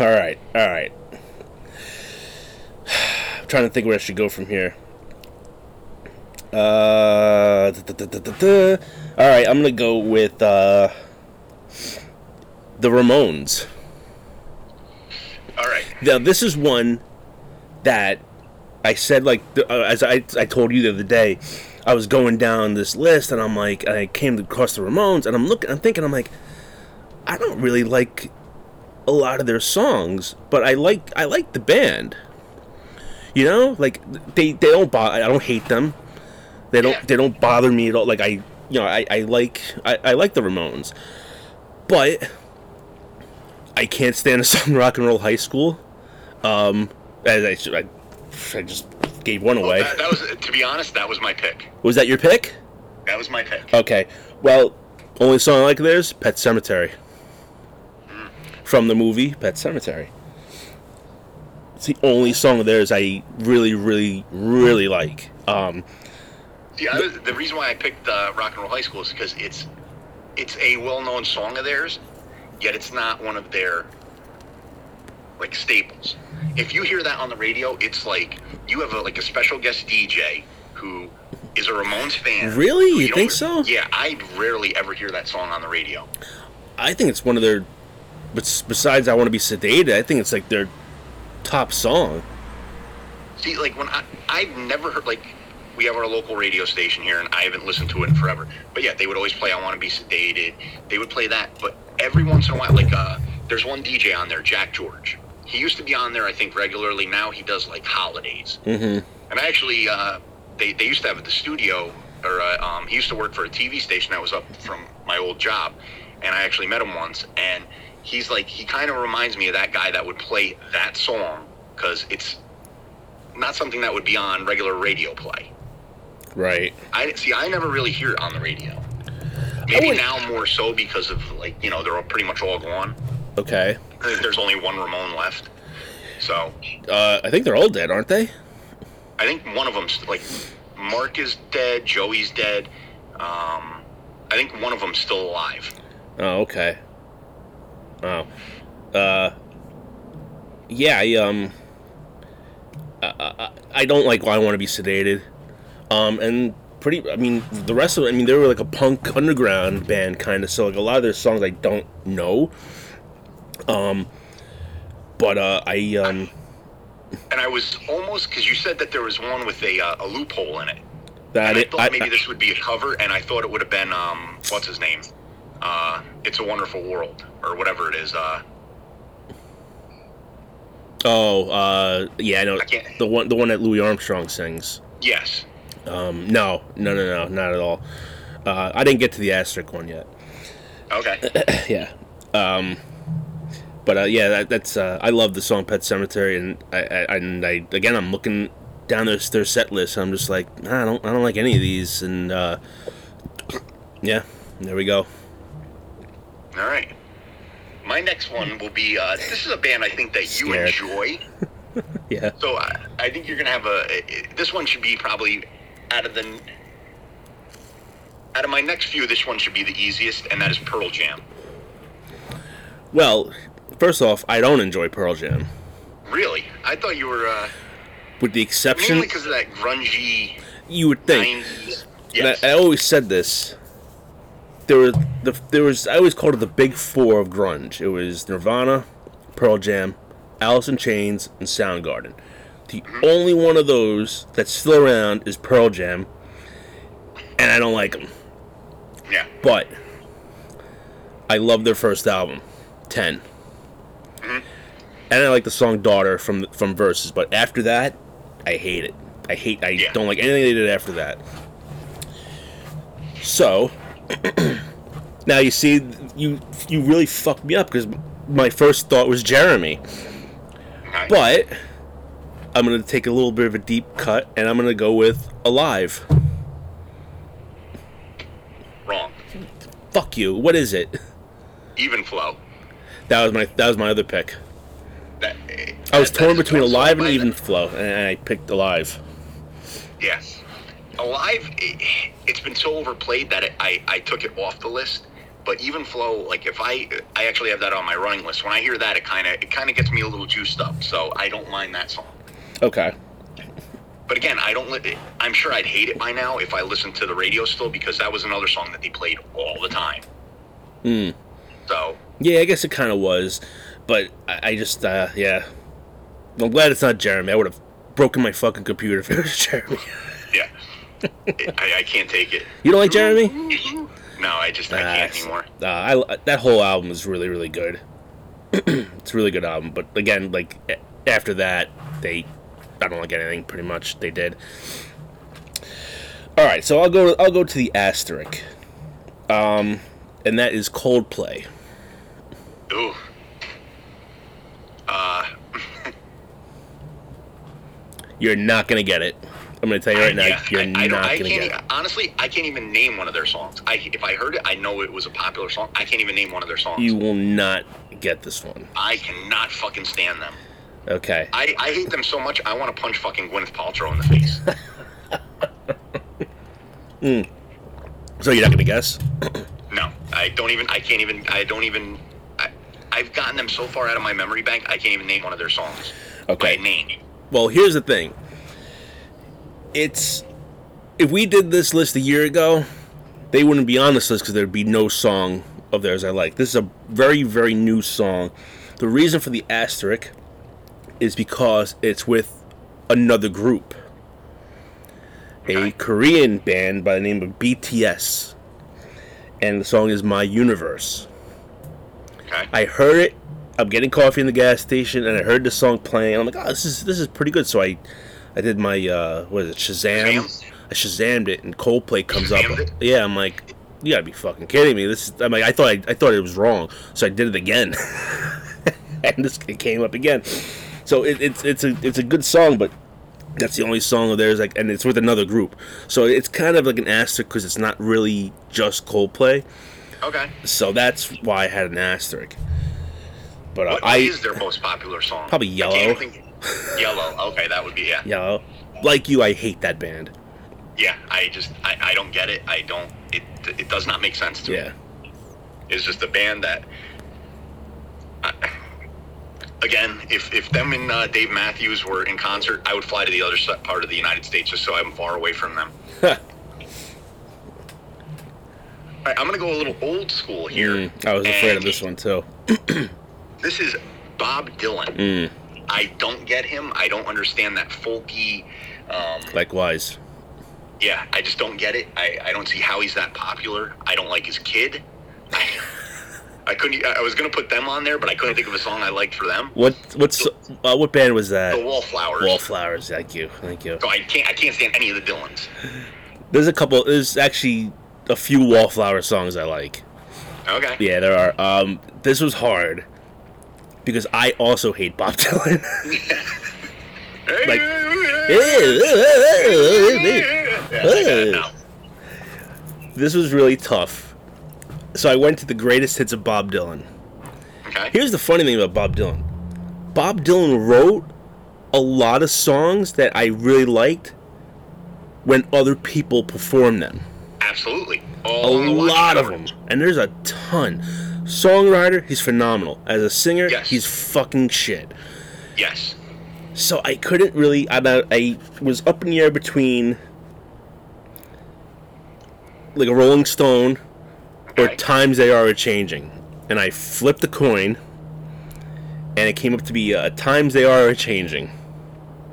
All right. I'm trying to think where I should go from here. All right, I'm going to go with The Ramones. All right. Now, this is one that I said, like, as I told you the other day, I was going down this list, and I'm like, I came across the Ramones, and I'm thinking, I don't really like a lot of their songs, but I like the band. You know, like they don't bother. I don't hate them. They don't bother me at all. Like I like the Ramones, but I can't stand a song Rock and Roll High School. As I just gave one away. That was, to be honest, that was my pick. Was that your pick? That was my pick. Okay. Well, only song I like theirs, Pet Sematary. Mm. From the movie Pet Sematary. It's the only song of theirs I really, really, really like. Yeah, the reason why I picked Rock and Roll High School is because it's a well-known song of theirs, yet it's not one of their, like, staples. If you hear that on the radio, it's like you have a special guest DJ who is a Ramones fan. Really? You think so? Yeah, I rarely ever hear that song on the radio. I think it's one of their... Besides I Want to Be Sedated, I think it's like their top song. See, like, when I've never heard... Like, we have our local radio station here, and I haven't listened to it in forever. But yeah, they would always play I Want to Be Sedated. They would play that. But every once in a while, like, there's one DJ on there, Jack George. He used to be on there, I think, regularly. Now he does, like, holidays. Mm-hmm. And I actually, they used to have at the studio, or he used to work for a TV station that was up from my old job, and I actually met him once. And he's like, he kind of reminds me of that guy that would play that song, because it's not something that would be on regular radio play. Right. I never really hear it on the radio. Maybe now more so because of, like, you know, they're pretty much all gone. Okay. There's only one Ramone left, so. I think they're all dead, aren't they? I think one of them's, like, Mark is dead, Joey's dead. I think one of them's still alive. Oh, okay. Oh. Yeah, I don't like Why I Want to Be Sedated. And the rest of it, they were like a punk underground band, kind of, so, like, a lot of their songs I don't know. And I was almost, because you said that there was one with a loophole in it. I thought this would be a cover, and I thought it would have been, what's his name? It's a Wonderful World, or whatever it is. Yeah, I know. The one that Louis Armstrong sings. Yes. No, not at all. I didn't get to the asterisk one yet. Okay. Yeah. But yeah, that's I love the song Pet Sematary, and I again, I'm looking down their set list, and I'm just like, nah, I don't like any of these, and yeah, there we go. All right, my next one will be this is a band I think that you enjoy. Yeah. So I think you're gonna have this one should be probably out of my next few. This one should be the easiest, and that is Pearl Jam. Well, first off, I don't enjoy Pearl Jam. Really? I thought you were... with the exception... Mainly because of that grungy... You would think. 90s. Yes. I always said this. I always called it the big four of grunge. It was Nirvana, Pearl Jam, Alice in Chains, and Soundgarden. The only one of those that's still around is Pearl Jam, and I don't like them. Yeah. But I love their first album, 10. Mm-hmm. And I like the song Daughter from Versus, but after that, I hate it. I don't like anything they did after that. So, now you see, you really fucked me up, because my first thought was Jeremy. Nice. But I'm going to take a little bit of a deep cut, and I'm going to go with Alive. Wrong. Fuck you. What is it? Even Flow. That was my other pick. I was torn between Alive and Even Flow, and I picked Alive. Yes. Alive, it's been so overplayed that I took it off the list. But Even Flow, like if I actually have that on my running list. When I hear that, it kind of gets me a little juiced up. So I don't mind that song. Okay. But again, I'm sure I'd hate it by now if I listened to the radio still, because that was another song that they played all the time. Hmm. So. Yeah, I guess it kind of was, but I just yeah. I'm glad it's not Jeremy. I would have broken my fucking computer if it was Jeremy. Yeah. I can't take it. You don't like Jeremy? No, I can't anymore. That whole album is really, really good. It's a really good album, but again, like after that, I don't like anything pretty much they did. All right, so I'll go to the asterisk, and that is Coldplay. Ooh. You're not gonna get it. I'm going to tell you right now, you're not going to get it. Honestly, I can't even name one of their songs. If I heard it, I know it was a popular song. I can't even name one of their songs. You will not get this one. I cannot fucking stand them. Okay. I hate them so much, I want to punch fucking Gwyneth Paltrow in the face. So you're not going to guess? No. I've gotten them so far out of my memory bank, I can't even name one of their songs. Okay. By name. Well, here's the thing. If we did this list a year ago, they wouldn't be on this list because there'd be no song of theirs I like. This is a very, very new song. The reason for the asterisk is because it's with another group. Okay. A Korean band by the name of BTS. And the song is My Universe. Okay. I heard it. I'm getting coffee in the gas station, and I heard the song playing. I'm like, oh, this is pretty good. So I did my, Shazam? I Shazammed it, and Coldplay comes Shazammed up. It? Yeah, I'm like, you gotta be fucking kidding me. I thought it was wrong, so I did it again. And it came up again. So it's a good song, but that's the only song of theirs, and it's with another group. So it's kind of like an asterisk, because it's not really just Coldplay. Okay. So that's why I had an asterisk. But what is their most popular song? Probably Yellow. Yellow. Okay, that would be, yeah. Yellow. Like you, I hate that band. Yeah, I don't get it. It does not make sense to me. It's just a band that, again, if them and Dave Matthews were in concert, I would fly to the other part of the United States just so I'm far away from them. All right, I'm going to go a little old school here. I was afraid of this one, too. This is Bob Dylan. I don't get him. I don't understand that folky. Likewise. Yeah, I just don't get it. I don't see how he's that popular. I don't like his kid. I couldn't. I was gonna put them on there, but I couldn't think of a song I liked for them. What band was that? The Wallflowers. Wallflowers. Thank you. So I can't stand any of the Dylans. There's actually a few Wallflower songs I like. Okay. Yeah, there are. This was hard. Because I also hate Bob Dylan. Like, this was really tough. So I went to the greatest hits of Bob Dylan. Okay. Here's the funny thing about Bob Dylan. Bob Dylan wrote a lot of songs that I really liked when other people performed them. Absolutely. A lot of them. And there's a ton. Songwriter, he's phenomenal. As a singer, He's fucking shit. Yes. So I couldn't really. I was up in the air between like a Rolling Stone or Times They Are A-Changing. And I flipped the coin, and it came up to be Times They Are A-Changing.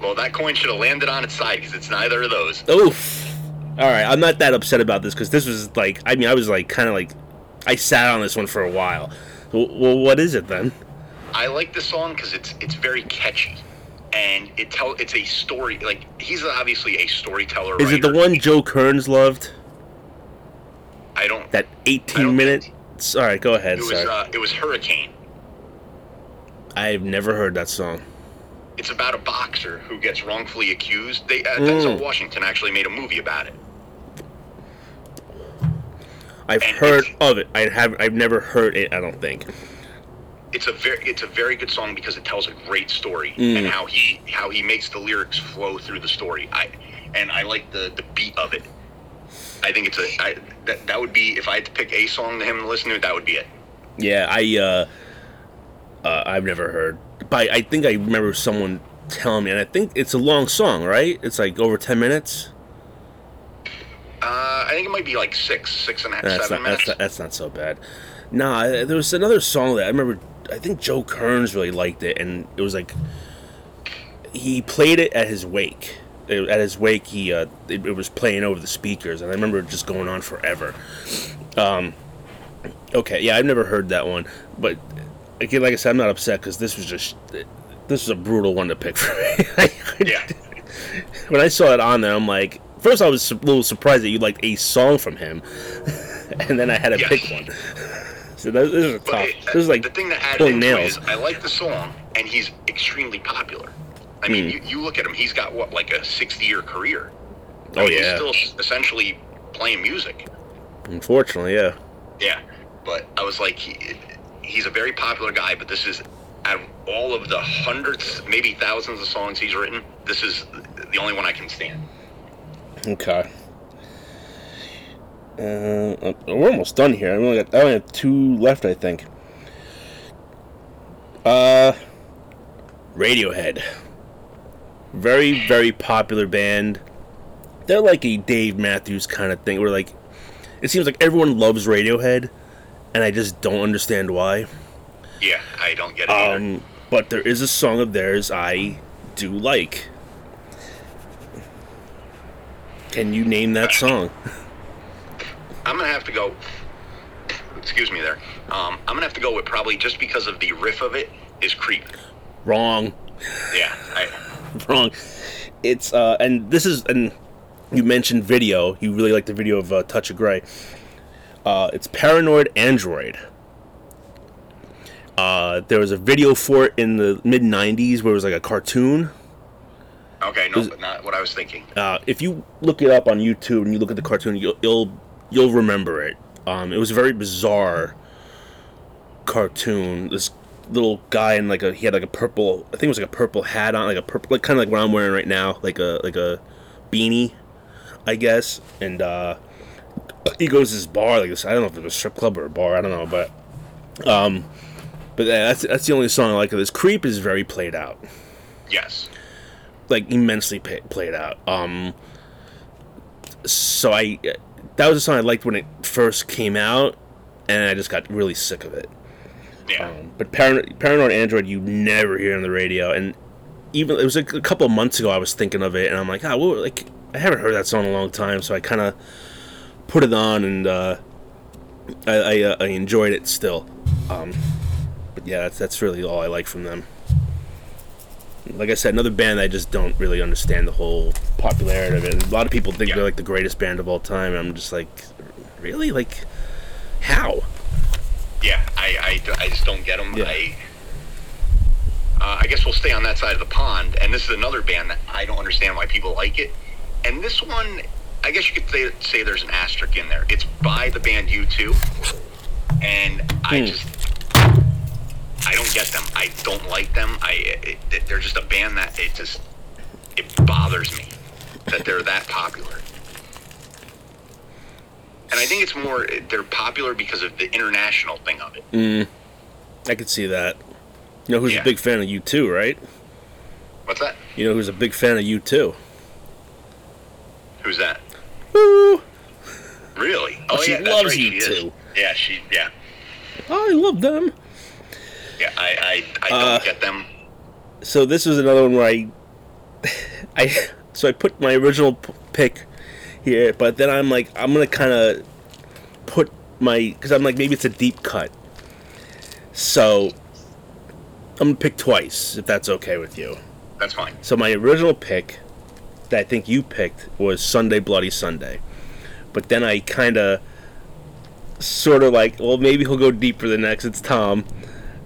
Well, that coin should have landed on its side, because it's neither of those. Oof. All right, I'm not that upset about this, because this was like, I mean, I was like, kind of like, I sat on this one for a while. Well, what is it then? I like this song because it's very catchy, and it's a story. Like, he's obviously a storyteller. Is it the one Joe Kerns loved? I don't. That 18-minute. All right, go ahead. It was Hurricane. I've never heard that song. It's about a boxer who gets wrongfully accused. Denzel Washington actually made a movie about it. I've heard of it. I've never heard it, I don't think. It's a very good song because it tells a great story and how he makes the lyrics flow through the story. I like the beat of it. I think that would be, if I had to pick a song to him to listen to, that would be it. Yeah, I've never heard. But I think I remember someone telling me, and I think it's a long song, right? It's like over 10 minutes. I think it might be like six and a half, seven minutes. That's not so bad. Nah, there was another song that I remember, I think Joe Kerns really liked it, and it was like, he played it at his wake. At his wake, it was playing over the speakers, and I remember it just going on forever. Okay, yeah, I've never heard that one, but again, like I said, I'm not upset, because this was a brutal one to pick for me. Yeah. When I saw it on there, I'm like, first I was a little surprised that you liked a song from him, and then I had to pick one. So this is a tough. This is like the thing that added into it is I like the song, and he's extremely popular. I mean, you look at him; he's got what, like a 60-year career. He's still essentially playing music. Unfortunately, yeah. Yeah, but I was like, he's a very popular guy, but this is, out of all of the hundreds, maybe thousands of songs he's written, this is the only one I can stand. Okay. We're almost done here. I only have two left, I think. Radiohead. Very, very popular band. They're like a Dave Matthews kind of thing. Where like, it seems like everyone loves Radiohead, and I just don't understand why. Yeah, I don't get it either. But there is a song of theirs I do like. Can you name that song? I'm going to have to go, excuse me there, I'm going to have to go with, probably just because of the riff of it, is Creep. Wrong. Yeah. Wrong. It's, and you mentioned video, you really like the video of Touch of Grey. It's Paranoid Android. There was a video for it in the mid-90s where it was like a cartoon. Okay, no, but not what I was thinking. If you look it up on YouTube and you look at the cartoon, you'll remember it. It was a very bizarre cartoon. This little guy in like he had a purple, I think it was like a purple hat on, like a purple, like kind of like what I'm wearing right now, like a beanie, I guess. And he goes to this bar, like this. I don't know if it was a strip club or a bar. I don't know, but that's the only song I like of this. Creep is very played out. Yes. Like immensely played out. So that was a song I liked when it first came out, and I just got really sick of it. Yeah. But Paranoid Android, you never hear on the radio, and even it was like a couple of months ago I was thinking of it, and I'm like, like I haven't heard that song in a long time, so I kind of put it on, and I enjoyed it still. But yeah, that's really all I like from them. Like I said, another band that I just don't really understand the whole popularity of it. A lot of people think they're like the greatest band of all time, and I'm just like, really? Like, how? Yeah, I just don't get them. Yeah. I guess we'll stay on that side of the pond, and this is another band that I don't understand why people like it. And this one, I guess you could say there's an asterisk in there. It's by the band U2, and I don't get them. I don't like them. They're just a band that it bothers me that they're that popular. And I think it's more they're popular because of the international thing of it. I could see that. You know who's a big fan of U2, right? What's that? You know who's a big fan of U2? Who's that? Woo! Really? Oh, she loves U2. Yeah, she. Yeah. I love them. Yeah, I don't get them. So this was another one where I put my original pick here, but then I'm like, I'm gonna kind of put my, because I'm like, maybe it's a deep cut. So I'm gonna pick twice, if that's okay with you. That's fine. So my original pick that I think you picked was Sunday Bloody Sunday, but then I kind of sort of like, well, maybe he'll go deep for the next. It's Tom,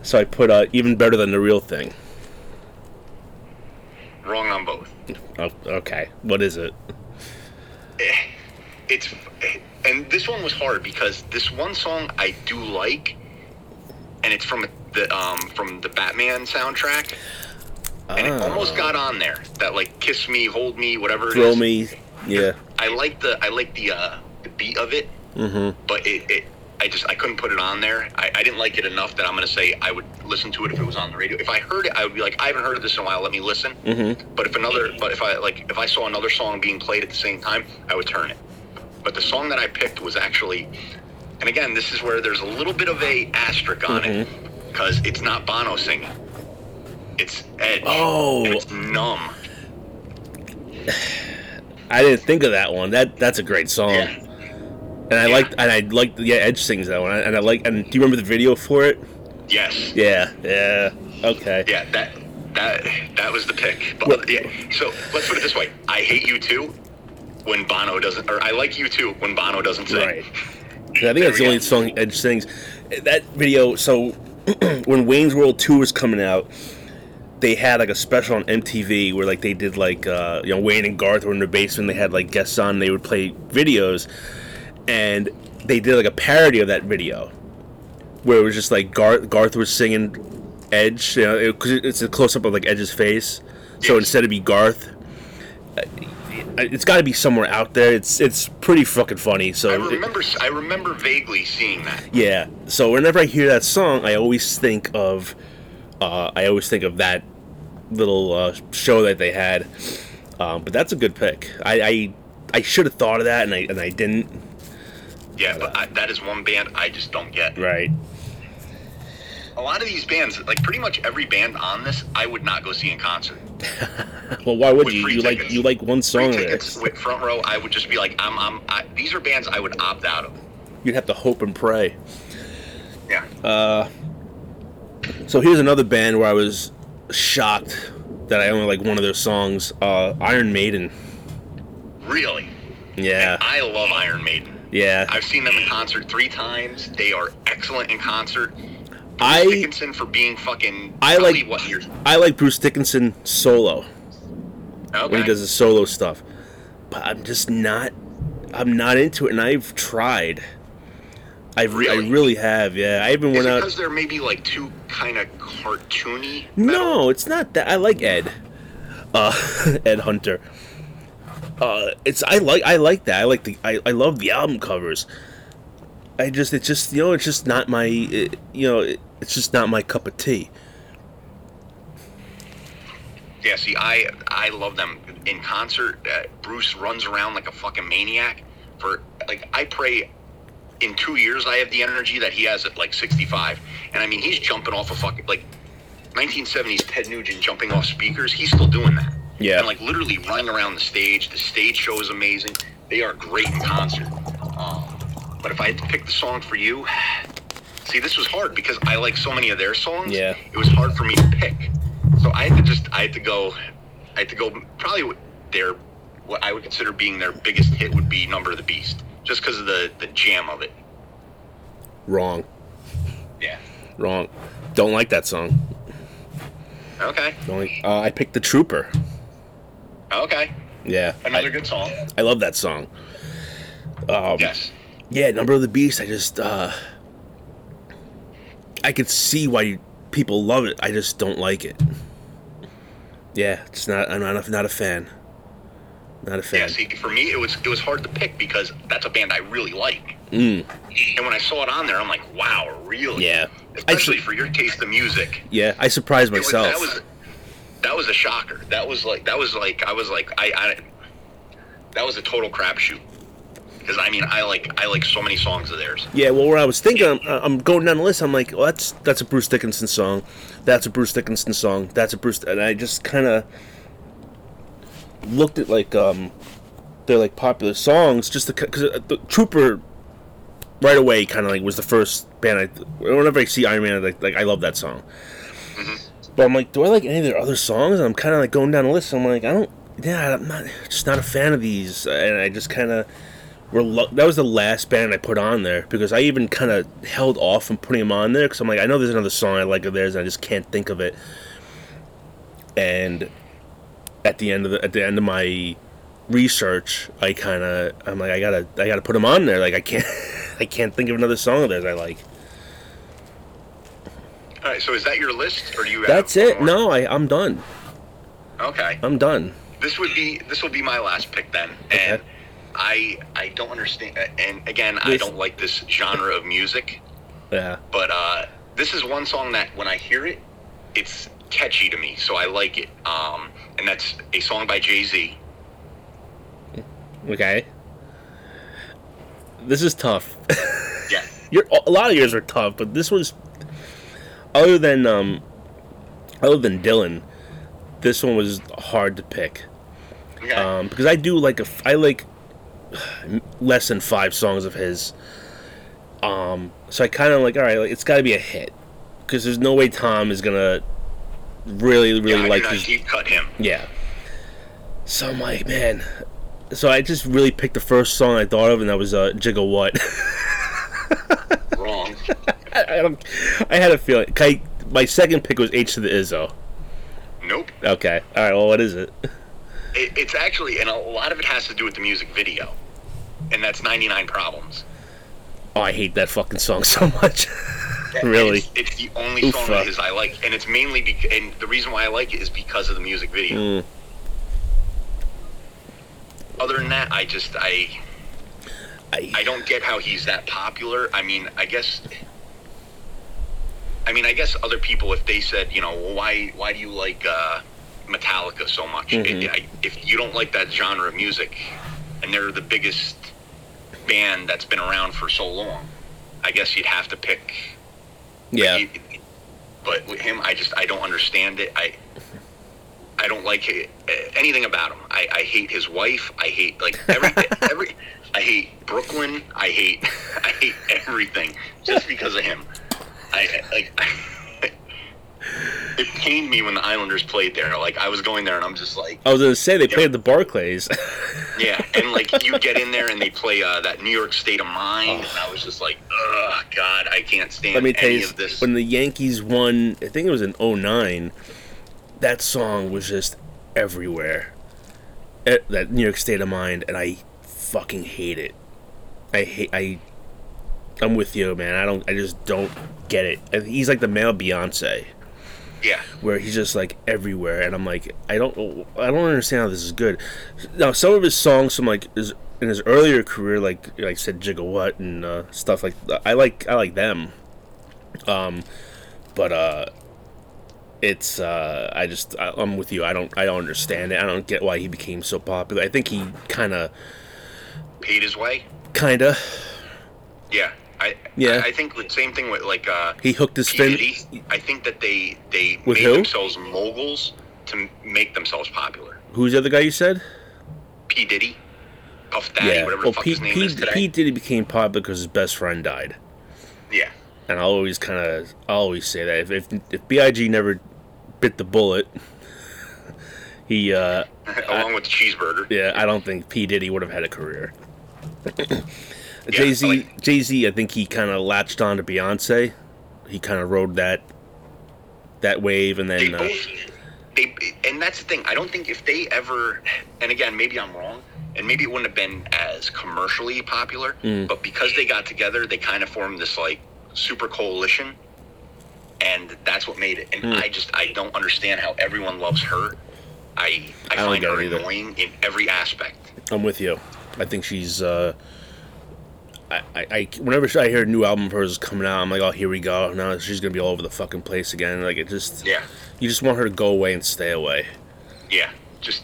so I put Even Better Than the Real Thing. Wrong on both. Oh, okay. What is it? It's, and this one was hard because this one song I do like, and it's from the Batman soundtrack, and it almost got on there. That like "Kiss Me, Hold Me," whatever. Throw Me. Yeah. I like the beat of it, mm-hmm. But I couldn't put it on there. I didn't like it enough that I'm going to say I would listen to it if it was on the radio. If I heard it, I would be like, I haven't heard of this in a while. Let me listen. Mm-hmm. But if I saw another song being played at the same time, I would turn it. But the song that I picked was actually, and again, this is where there's a little bit of a asterisk on mm-hmm. it because it's not Bono singing. It's Edge. Oh, and it's Numb. I didn't think of that one. That's a great song. Yeah. And I liked Edge sings that one. And do you remember the video for it? Yes. Yeah. Okay. Yeah, that was the pick. But well, yeah. So let's put it this way: I hate U2 when Bono doesn't, or I like U2 when Bono doesn't sing. Right. So I think that's the only song Edge sings. That video. So when Wayne's World 2 was coming out, they had like a special on MTV where like they did like Wayne and Garth were in their basement. They had like guests on. They would play videos. And they did like a parody of that video, where it was just like Garth was singing Edge, you know, because it's a close up of like Edge's face. So instead of be Garth, it's got to be somewhere out there. It's pretty fucking funny. So I remember vaguely seeing that. Yeah. So whenever I hear that song, I always think of that little show that they had. But that's a good pick. I should have thought of that, and I didn't. Yeah, but that is one band I just don't get. Right. A lot of these bands, like pretty much every band on this, I would not go see in concert. Well, why would you? You like one song. Tickets, with Front Row, I would just be like, these are bands I would opt out of. You'd have to hope and pray. Yeah. So here's another band where I was shocked that I only like one of their songs. Iron Maiden. Really? Yeah. And I love Iron Maiden. Yeah, I've seen them in concert 3 times. They are excellent in concert. Bruce Dickinson for being fucking. I like Bruce Dickinson solo. Okay. When he does the solo stuff, but I'm not into it, and I've tried. I really have. Yeah, I even went out. Because they're maybe like too kind of cartoony. No, it's not that. I like Ed. Ed Hunter. I love the album covers. It's just not my cup of tea. Yeah, see, I love them in concert. Bruce runs around like a fucking maniac. I pray in 2 years I have the energy that he has at like 65. And I mean, he's jumping off a fucking like 1970s Ted Nugent jumping off speakers. He's still doing that. Yeah. And, like, literally running around the stage. The stage show is amazing. They are great in concert. But if I had to pick the song for you... See, this was hard because I like so many of their songs. Yeah. It was hard for me to pick. So I had to go... Probably their... What I would consider being their biggest hit would be Number of the Beast. Just because of the jam of it. Wrong. Yeah. Wrong. Don't like that song. Okay. I picked The Trooper. Okay. Yeah. Another good song. I love that song. Yes. Yeah, Number of the Beast, I just... I could see why people love it. I just don't like it. Yeah, it's not... I'm not a fan. Not a fan. Yeah, see, for me, it was hard to pick because that's a band I really like. Mm. And when I saw it on there, I'm like, wow, really? Yeah. Especially for your taste of music. Yeah, I surprised myself. That was a shocker. That was like, I was like, that was a total crapshoot. Because I mean, I like so many songs of theirs. Yeah, well, when I was thinking, I'm going down the list. I'm like, well, that's a Bruce Dickinson song, that's a Bruce Dickinson song, that's a Bruce, and I just kind of looked at like they're like popular songs, just because the Trooper right away kind of like was the first band. Whenever I see Iron Man, I'm like I love that song. Mm-hmm. But I'm like, do I like any of their other songs? And I'm kind of like going down the list. And I'm like, I'm just not a fan of these, and I just kind of. That was the last band I put on there, because I even kind of held off from putting them on there, because I'm like, I know there's another song I like of theirs, and I just can't think of it. And at the end of my research, I'm like, I gotta put them on there. Like I can't think of another song of theirs I like. All right, so is that your list, or do you? That's it. More? No, I'm done. Okay. I'm done. This will be my last pick then, and. Okay. I don't understand, and again, I don't like this genre of music. Yeah. But this is one song that when I hear it, it's catchy to me, so I like it. And that's a song by Jay-Z. Okay. This is tough. Yeah. A lot of yours are tough, but this was, other than Dylan, this one was hard to pick. Okay. Because I do like I like less than 5 songs of his, so I kind of like, all right, like, it's got to be a hit, because there's no way Tom is gonna really like this. Deep cut him. Yeah. So I'm like, man. So I just really picked the first song I thought of, and that was "Jiggle What." Wrong. I had a feeling. My second pick was H to the Izzo. Nope. Okay. All right. Well, what is it? It's actually, and a lot of it has to do with the music video. And that's 99 Problems. Oh, I hate that fucking song so much. Really? It's the only song of his I like. And it's mainly and the reason why I like it is because of the music video. Mm. Other than that, I just, I don't get how he's that popular. I mean, I guess other people, if they said, you know, well, why do you like, Metallica so much. Mm-hmm. If you don't like that genre of music, and they're the biggest band that's been around for so long, I guess you'd have to pick. Yeah. But with him, I don't understand it. I don't like anything about him. I hate his wife. I hate like every. I hate Brooklyn. I hate everything just because of him. It pained me when the Islanders played there. Like, I was going there, and I'm just like... I was going to say, they played the Barclays. Yeah, and, like, you get in there, and they play that New York State of Mind, and I was just like, ugh, God, I can't stand any of this. When the Yankees won, I think it was in 2009, that song was just everywhere. That New York State of Mind, and I fucking hate it. I'm with you, man. I just don't get it. He's like the male Beyonce. Yeah. Where he's just like everywhere, and I'm like, I don't understand how this is good. Now, some of his songs from like in his earlier career, like said Jiggle What and stuff like that, I like them. But it's I'm with you. I don't understand it. I don't get why he became so popular. I think he kind of paid his way. Kinda. Yeah. I think the same thing with like he hooked his P. Diddy. I think that they with made who? Themselves moguls to make themselves popular. Who's the other guy you said? P. Diddy, Puff Daddy, yeah. Whatever the fuck his name is today. P. Diddy became popular because his best friend died. Yeah, and I always say that if B.I.G. never bit the bullet, he along with the cheeseburger. Yeah, I don't think P. Diddy would have had a career. Yeah, Jay-Z, I think he kind of latched on to Beyonce. He kind of rode that wave, and then and that's the thing. I don't think if they ever, and again, maybe I'm wrong, and maybe it wouldn't have been as commercially popular. Mm. But because they got together, they kind of formed this like super coalition, and that's what made it. And I don't understand how everyone loves her. I find her annoying in every aspect. I'm with you. I think she's. Whenever I hear a new album of hers coming out, I'm like, oh, here we go. Now she's gonna be all over the fucking place again. Like, it just, yeah. You just want her to go away and stay away. Yeah, just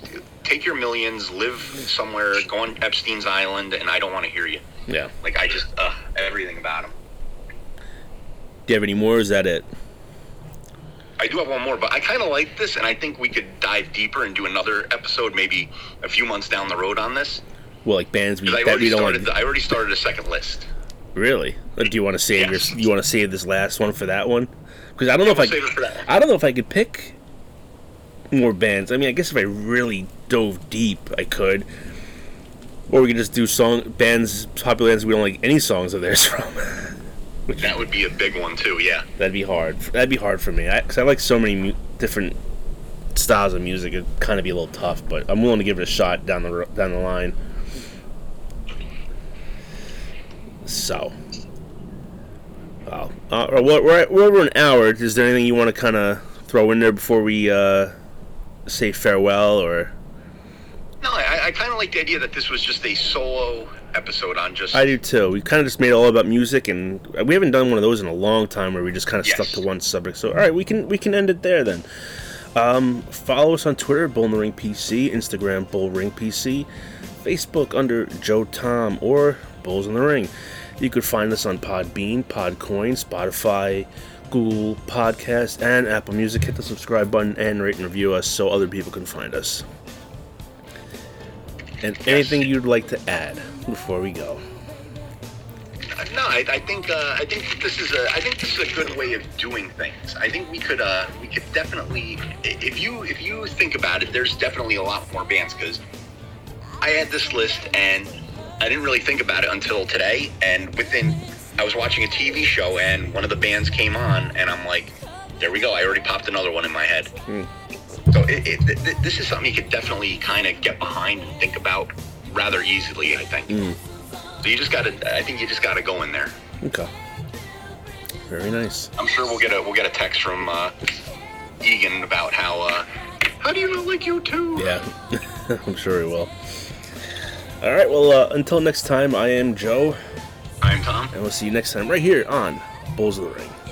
take your millions, live somewhere, go on Epstein's Island, and I don't want to hear you. Yeah. Like, I just, everything about him. Do you have any more, or is that it? I do have one more, but I kind of like this, and I think we could dive deeper and do another episode maybe a few months down the road on this. Well, like bands we, that we don't want to... I already started a second list. Really? Do you want to save your? You want to save this last one for that one? Because I don't know if I don't know if I could pick more bands. I mean, I guess if I really dove deep, I could. Or we could just do popular bands we don't like any songs of theirs from. Which, that would be a big one too. Yeah. That'd be hard. That'd be hard for me. Because I like so many different styles of music. It'd kind of be a little tough, but I'm willing to give it a shot down the line. So, wow. We're over an hour. Is there anything you want to kind of throw in there before we say farewell? Or no, I kind of like the idea that this was just a solo episode on just... I do too. We kind of just made it all about music, and we haven't done one of those in a long time where we just kind of stuck to one subject. So, all right, we can end it there then. Follow us on Twitter, Bull in the Ring PC, Instagram, Bull Ring PC, Facebook under Joe Tom or Bulls in the Ring. You could find us on Podbean, Podcoin, Spotify, Google Podcasts, and Apple Music. Hit the subscribe button and rate and review us so other people can find us. And anything you'd like to add before we go? No, I think this is a good way of doing things. I think we could definitely, if you think about it, there's definitely a lot more bands, because I had this list and I didn't really think about it until today, and I was watching a TV show, and one of the bands came on, and I'm like, there we go, I already popped another one in my head. So this is something you could definitely kind of get behind and think about rather easily, I think. So you just gotta go in there. Okay. Very nice. I'm sure we'll get a text from Egan about how do you not like U2? Yeah, I'm sure he will. All right, well, until next time, I am Joe. I'm Tom. And we'll see you next time right here on Bulls of the Ring.